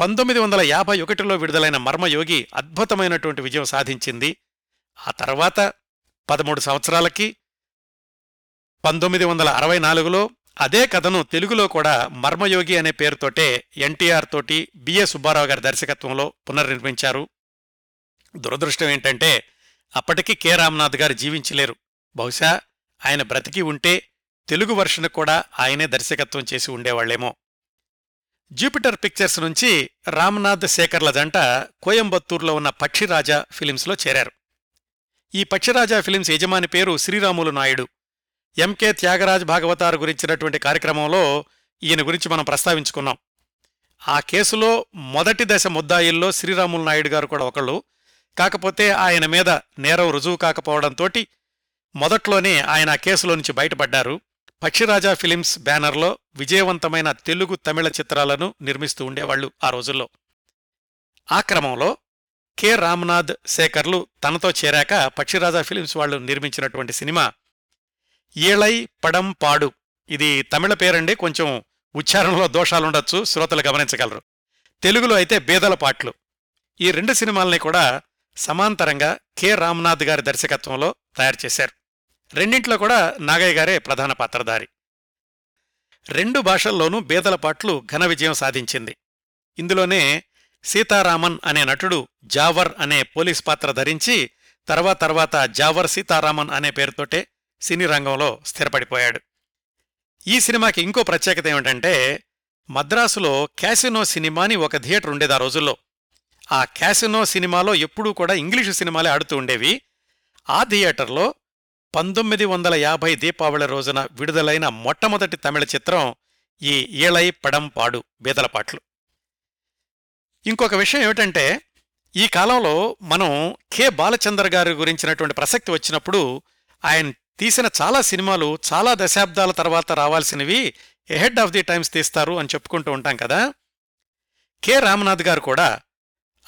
పంతొమ్మిది వందల యాభై ఒకటిలో విడుదలైన మర్మయోగి అద్భుతమైనటువంటి విజయం సాధించింది. ఆ తర్వాత పదమూడు సంవత్సరాలకి పంతొమ్మిది వందల అరవై నాలుగులో అదే కథను తెలుగులో కూడా మర్మయోగి అనే పేరుతోటే ఎన్టీఆర్ తోటి బిఏ సుబ్బారావు గారి దర్శకత్వంలో పునర్నిర్మించారు. దురదృష్టం ఏంటంటే అప్పటికి కె రామ్నాథ్ గారు జీవించలేరు. బహుశా ఆయన బ్రతికి ఉంటే తెలుగు వర్షన్ కూడా ఆయనే దర్శకత్వం చేసి ఉండేవాళ్లేమో. జూపిటర్ పిక్చర్స్ నుంచి రామ్నాథ్ శేఖర్ల జంట కోయంబత్తూరులో ఉన్న పక్షిరాజా ఫిలిమ్స్లో చేరారు. ఈ పక్షిరాజా ఫిలిమ్స్ యజమాని పేరు శ్రీరాములు నాయుడు. ఎంకే త్యాగరాజ్ భాగవతారు గురించినటువంటి కార్యక్రమంలో ఈయన గురించి మనం ప్రస్తావించుకున్నాం. ఆ కేసులో మొదటి దశ ముద్దాయిల్లో శ్రీరాములు నాయుడు గారు కూడా ఒకళ్ళు. కాకపోతే ఆయన మీద నేరం రుజువు కాకపోవడంతో మొదట్లోనే ఆయన ఆ కేసులో నుంచి బయటపడ్డారు. పక్షిరాజా ఫిలిమ్స్ బ్యానర్లో విజయవంతమైన తెలుగు తమిళ చిత్రాలను నిర్మిస్తూ ఉండేవాళ్లు ఆ రోజుల్లో. ఆ క్రమంలో కె రామ్నాథ్ శేఖర్లు తనతో చేరాక పక్షిరాజా ఫిలిమ్స్ వాళ్లు నిర్మించినటువంటి సినిమా ఏళై పడం పాడు, ఇది తమిళ పేరండి, కొంచెం ఉచ్చారణలో దోషాలుండొచ్చు, శ్రోతలు గమనించగలరు. తెలుగులో అయితే బేదలపాట్లు. ఈ రెండు సినిమాల్ని కూడా సమాంతరంగా కె రామ్నాథ్ గారి దర్శకత్వంలో తయారు చేశారు. రెండింట్లో కూడా నాగయ్య గారే ప్రధాన పాత్రధారి. రెండు భాషల్లోనూ బేదలపాట్లు ఘన విజయం సాధించింది. ఇందులోనే సీతారామన్ అనే నటుడు జావర్ అనే పోలీస్ పాత్ర ధరించి తర్వాత తర్వాత జావర్ సీతారామన్ అనే పేరుతోటే సినీ రంగంలో స్థిరపడిపోయాడు. ఈ సినిమాకి ఇంకో ప్రత్యేకత ఏమిటంటే మద్రాసులో క్యాసినో సినిమాని ఒక థియేటర్ ఉండేది ఆ రోజుల్లో. ఆ క్యాసినో సినిమాలో ఎప్పుడూ కూడా ఇంగ్లీషు సినిమాలే ఆడుతూ ఉండేవి. ఆ థియేటర్లో పంతొమ్మిది వందల యాభై దీపావళి రోజున విడుదలైన మొట్టమొదటి తమిళ చిత్రం ఈ ఏళై పడం పాడు బేదలపాట్లు. ఇంకొక విషయం ఏమిటంటే ఈ కాలంలో మనం కె బాలచందర్ గారి గురించినటువంటి ప్రసక్తి వచ్చినప్పుడు ఆయన తీసిన చాలా సినిమాలు చాలా దశాబ్దాల తర్వాత రావాల్సినవి ఎహెడ్ ఆఫ్ ది టైమ్స్ తీస్తారు అని చెప్పుకుంటూ ఉంటాం కదా. కె రామ్నాథ్ గారు కూడా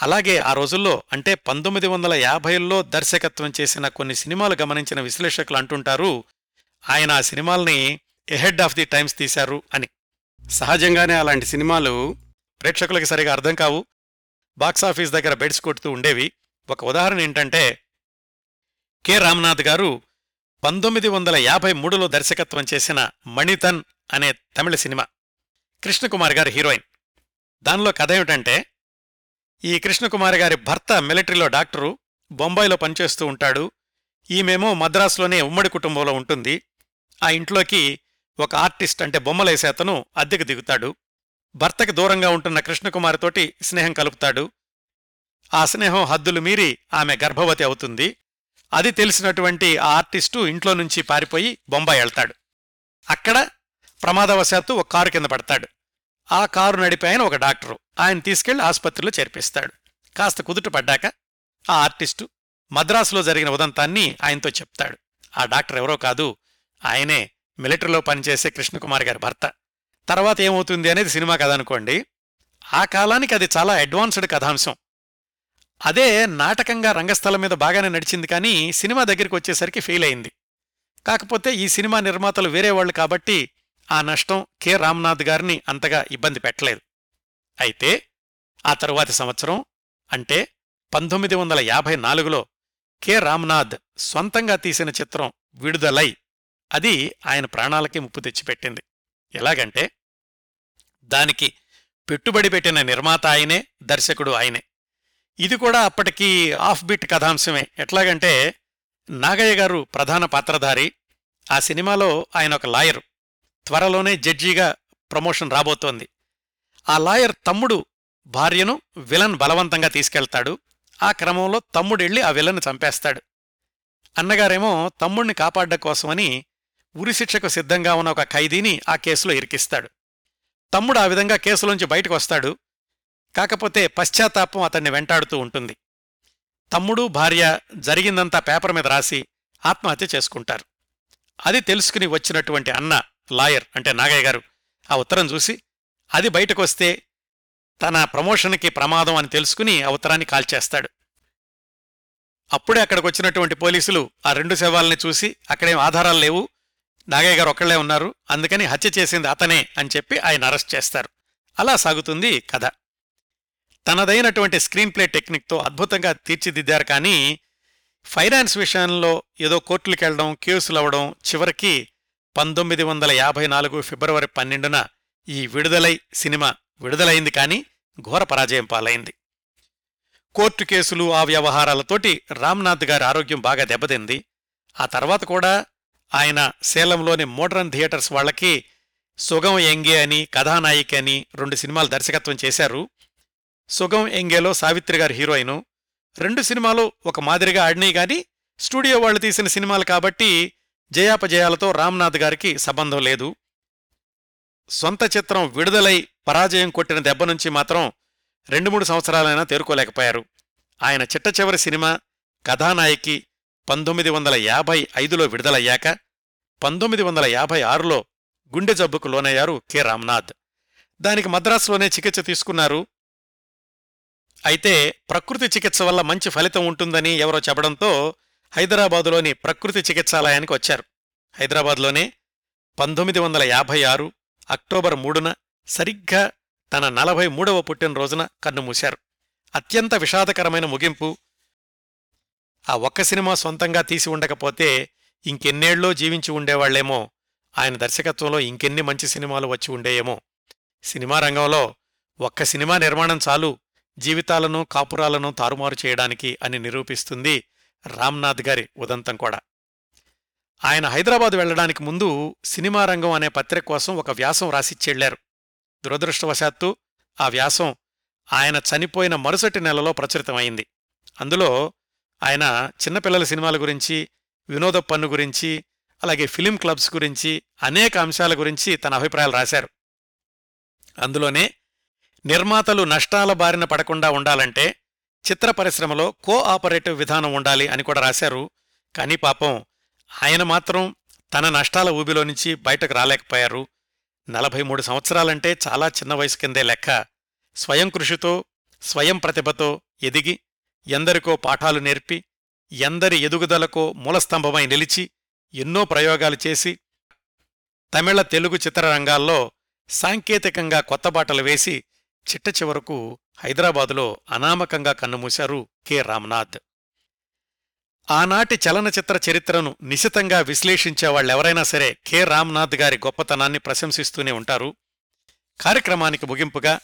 అలాగే ఆ రోజుల్లో అంటే పంతొమ్మిది వందల యాభైల్లో దర్శకత్వం చేసిన కొన్ని సినిమాలు గమనించిన విశ్లేషకులు అంటుంటారు ఆయన ఆ సినిమాల్ని ఎహెడ్ ఆఫ్ ది టైమ్స్ తీశారు అని. సహజంగానే అలాంటి సినిమాలు ప్రేక్షకులకి సరిగా అర్థం కావు, బాక్సాఫీస్ దగ్గర బెడ్స్ కొడుతూ ఉండేవి. ఒక ఉదాహరణ ఏంటంటే కె రామ్నాథ్ గారు పంతొమ్మిది వందల యాభై మూడులో దర్శకత్వం చేసిన మణితన్ అనే తమిళ సినిమా, కృష్ణకుమారి గారు హీరోయిన్. దానిలో కథ ఏమిటంటే ఈ కృష్ణకుమారి గారి భర్త మిలిటరీలో డాక్టరు, బొంబాయిలో పనిచేస్తూ ఉంటాడు. ఈమెమో మద్రాసులోనే ఉమ్మడి కుటుంబంలో ఉంటుంది. ఆ ఇంట్లోకి ఒక ఆర్టిస్ట్ అంటే బొమ్మలేసే అతను అద్దెకు దిగుతాడు. భర్తకి దూరంగా ఉంటున్న కృష్ణకుమారితోటి స్నేహం కలుపుతాడు. ఆ స్నేహం హద్దులు మీరి ఆమె గర్భవతి అవుతుంది. అది తెలిసినటువంటి ఆ ఆర్టిస్టు ఇంట్లో నుంచి పారిపోయి బొంబాయి వెళ్తాడు. అక్కడ ప్రమాదవశాత్తు ఒక కారు కింద పడతాడు. ఆ కారు నడిపే ఆయన ఒక డాక్టరు, ఆయన తీసుకెళ్లి ఆసుపత్రిలో చేర్పిస్తాడు. కాస్త కుదుట పడ్డాక ఆ ఆర్టిస్టు మద్రాసులో జరిగిన ఉదంతాన్ని ఆయనతో చెప్తాడు. ఆ డాక్టర్ ఎవరో కాదు, ఆయనే మిలిటరీలో పనిచేసే కృష్ణకుమారి గారి భర్త. తర్వాత ఏమవుతుంది అనేది సినిమా కథ అనుకోండి. ఆ కాలానికి అది చాలా అడ్వాన్స్డ్ కథాంశం. అదే నాటకంగా రంగస్థలం మీద బాగానే నడిచింది, కానీ సినిమా దగ్గరికి వచ్చేసరికి ఫెయిల్ అయింది. కాకపోతే ఈ సినిమా నిర్మాతలు వేరేవాళ్లు కాబట్టి ఆ నష్టం కె రామ్నాథ్ గారిని అంతగా ఇబ్బంది పెట్టలేదు. అయితే ఆ తరువాతి సంవత్సరం అంటే పంతొమ్మిది వందల యాభై నాలుగులో కె రామ్నాథ్ సొంతంగా తీసిన చిత్రం విడుదలై అది ఆయన ప్రాణాలకి ముప్పు తెచ్చిపెట్టింది. ఎలాగంటే దానికి పెట్టుబడి పెట్టిన నిర్మాత ఆయనే, దర్శకుడు ఆయనే. ఇది కూడా అప్పటికీ ఆఫ్ బీట్ కథాంశమే. ఎట్లాగంటే నాగయ్య గారు ప్రధాన పాత్రధారి. ఆ సినిమాలో ఆయన ఒక లాయరు, త్వరలోనే జడ్జీగా ప్రమోషన్ రాబోతోంది. ఆ లాయర్ తమ్ముడు భార్యను విలన్ బలవంతంగా తీసుకెళ్తాడు. ఆ క్రమంలో తమ్ముడెళ్ళి ఆ విలన్ని చంపేస్తాడు. అన్నగారేమో తమ్ముణ్ణి కాపాడ్డం కోసమని ఉరిశిక్షకు సిద్ధంగా ఉన్న ఒక ఖైదీని ఆ కేసులో ఇరికిస్తాడు. తమ్ముడు ఆ విధంగా కేసులోంచి బయటకు వస్తాడు. కాకపోతే పశ్చాత్తాపం అతన్ని వెంటాడుతూ ఉంటుంది. తమ్ముడు భార్య జరిగిందంతా పేపర్ మీద రాసి ఆత్మహత్య చేసుకుంటారు. అది తెలుసుకుని వచ్చినటువంటి అన్న లాయర్ అంటే నాగయ్య గారు ఆ ఉత్తరం చూసి అది బయటకొస్తే తన ప్రమోషన్కి ప్రమాదం అని తెలుసుకుని ఆ ఉత్తరాన్ని కాల్చేస్తాడు. అప్పుడే అక్కడికి వచ్చినటువంటి పోలీసులు ఆ రెండు శవాల్ని చూసి అక్కడేం ఆధారాలు లేవు, నాగయ్య గారు ఒక్కళ్లే ఉన్నారు, అందుకని హత్య చేసింది అతనే అని చెప్పి ఆయన అరెస్ట్ చేస్తారు. అలా సాగుతుంది కథ. తనదైనటువంటి స్క్రీన్ ప్లే టెక్నిక్తో అద్భుతంగా తీర్చిదిద్దారు. కానీ ఫైనాన్స్ విషయంలో ఏదో కోర్టులకు వెళ్లడం, కేసులు అవ్వడం, చివరికి పంతొమ్మిది వందల యాభై నాలుగు ఫిబ్రవరి పన్నెండున ఈ విడుదలై సినిమా విడుదలైంది. కానీ ఘోర పరాజయం పాలైంది. కోర్టు కేసులు, ఆ వ్యవహారాలతోటి రామ్నాథ్ గారి ఆరోగ్యం బాగా దెబ్బతింది. ఆ తర్వాత కూడా ఆయన సేలంలోని మోడర్న్ థియేటర్స్ వాళ్లకి సుగం ఎంగే అని, కథానాయిక అని రెండు సినిమాలు దర్శకత్వం చేశారు. సుగం ఎంగేలో సావిత్రి గారు హీరోయిను. రెండు సినిమాలు ఒక మాదిరిగా ఆడినాయి కానీ స్టూడియో వాళ్లు తీసిన సినిమాలు కాబట్టి జయాపజయాలతో రామ్నాథ్ గారికి సంబంధం లేదు. సొంత చిత్రం విడుదలై పరాజయం కొట్టిన దెబ్బ నుంచి మాత్రం రెండు మూడు సంవత్సరాలైనా తేరుకోలేకపోయారు. ఆయన చిట్ట చివరి సినిమా కథానాయకి పంతొమ్మిది వందల యాభై ఐదులో విడుదలయ్యాక పంతొమ్మిది వందల యాభై ఆరులో గుండె జబ్బుకు లోనయ్యారు కె రామ్నాథ్. దానికి మద్రాసులోనే చికిత్స తీసుకున్నారు. అయితే ప్రకృతి చికిత్స వల్ల మంచి ఫలితం ఉంటుందని ఎవరో చెప్పడంతో హైదరాబాదులోని ప్రకృతి చికిత్సాలయానికి వచ్చారు. హైదరాబాద్లోనే పంతొమ్మిది వందల యాభై ఆరు అక్టోబర్ మూడున సరిగ్గా తన నలభై మూడవ పుట్టినరోజున కన్నుమూశారు. అత్యంత విషాదకరమైన ముగింపు. ఆ ఒక్క సినిమా సొంతంగా తీసి ఉండకపోతే ఇంకెన్నేళ్లో జీవించి ఉండేవాళ్లేమో, ఆయన దర్శకత్వంలో ఇంకెన్ని మంచి సినిమాలు వచ్చి ఉండేయేమో. సినిమా రంగంలో ఒక్క సినిమా నిర్మాణం చాలు జీవితాలను, కాపురాలను తారుమారు చేయడానికి అని నిరూపిస్తుంది రామ్నాథ్ గారి ఉదంతం కూడా. ఆయన హైదరాబాద్ వెళ్లడానికి ముందు సినిమా రంగం అనే పత్రిక కోసం ఒక వ్యాసం రాసిచ్చెళ్లారు. దురదృష్టవశాత్తు ఆ వ్యాసం ఆయన చనిపోయిన మరుసటి నెలలో ప్రచురితమైంది. అందులో ఆయన చిన్నపిల్లల సినిమాల గురించి, వినోద పన్ను గురించి, అలాగే ఫిలిం క్లబ్స్ గురించి అనేక అంశాల గురించి తన అభిప్రాయాలు రాశారు. అందులోనే నిర్మాతలు నష్టాల బారిన పడకుండా ఉండాలంటే చిత్ర పరిశ్రమలో కో ఆపరేటివ్ విధానం ఉండాలి అని కూడా రాశారు. కానీ పాపం ఆయన మాత్రం తన నష్టాల ఊబిలో నుంచి బయటకు రాలేకపోయారు. నలభై మూడు సంవత్సరాలంటే చాలా చిన్న వయసు కిందే లెక్క. స్వయం కృషితో, స్వయం ప్రతిభతో ఎదిగి ఎందరికో పాఠాలు నేర్పి, ఎందరి ఎదుగుదలకో మూలస్తంభమై నిలిచి, ఎన్నో ప్రయోగాలు చేసి, తమిళ, తెలుగు చిత్రరంగాల్లో సాంకేతికంగా కొత్త బాటలు వేసి చిట్ట చివరకు హైదరాబాదులో అనామకంగా కన్నుమూశారు కె రామ్నాథ్. ఆనాటి చలనచిత్ర చరిత్రను నిశితంగా విశ్లేషించేవాళ్లెవరైనా సరే కె రామ్నాథ్ గారి గొప్పతనాన్ని ప్రశంసిస్తూనే ఉంటారు. కార్యక్రమానికి ముగింపుగా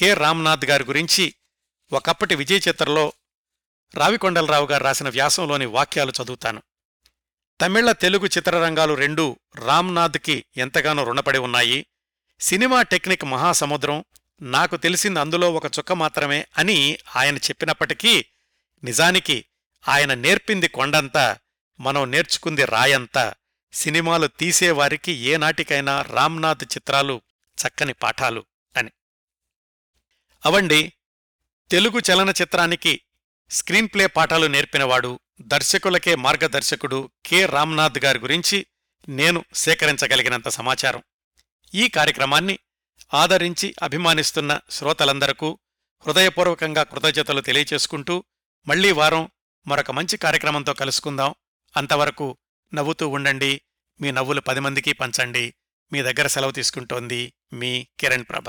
కె రామ్నాథ్ గారి గురించి ఒకప్పటి విజయ చిత్రలో రావికొండలరావు గారు రాసిన వ్యాసంలోని వాక్యాలు చదువుతాను. తమిళ, తెలుగు చిత్రరంగాలు రెండూ రామ్నాథ్కి ఎంతగానో రుణపడి ఉన్నాయి. సినిమా టెక్నిక్ మహాసముద్రం, నాకు తెలిసింది అందులో ఒక చుక్క మాత్రమే అని ఆయన చెప్పినప్పటికీ నిజానికి ఆయన నేర్పింది కొండంతా, మనం నేర్చుకుంది రాయంతా. సినిమాలు తీసేవారికి ఏనాటికైనా రామ్నాథ్ చిత్రాలు చక్కని పాఠాలు అని. అవండి, తెలుగు చలనచిత్రానికి స్క్రీన్ప్లే పాఠాలు నేర్పినవాడు, దర్శకులకే మార్గదర్శకుడు కె రామ్నాథ్ గారి గురించి నేను సేకరించగలిగినంత సమాచారం. ఈ కార్యక్రమాన్ని ఆదరించి అభిమానిస్తున్న శ్రోతలందరకూ హృదయపూర్వకంగా కృతజ్ఞతలు తెలియచేసుకుంటూ మళ్లీ వారం మరొక మంచి కార్యక్రమంతో కలుసుకుందాం. అంతవరకు నవ్వుతూ ఉండండి, మీ నవ్వులు పది మందికి పంచండి. మీ దగ్గర సెలవు తీసుకుంటోంది మీ కిరణ్ ప్రభ.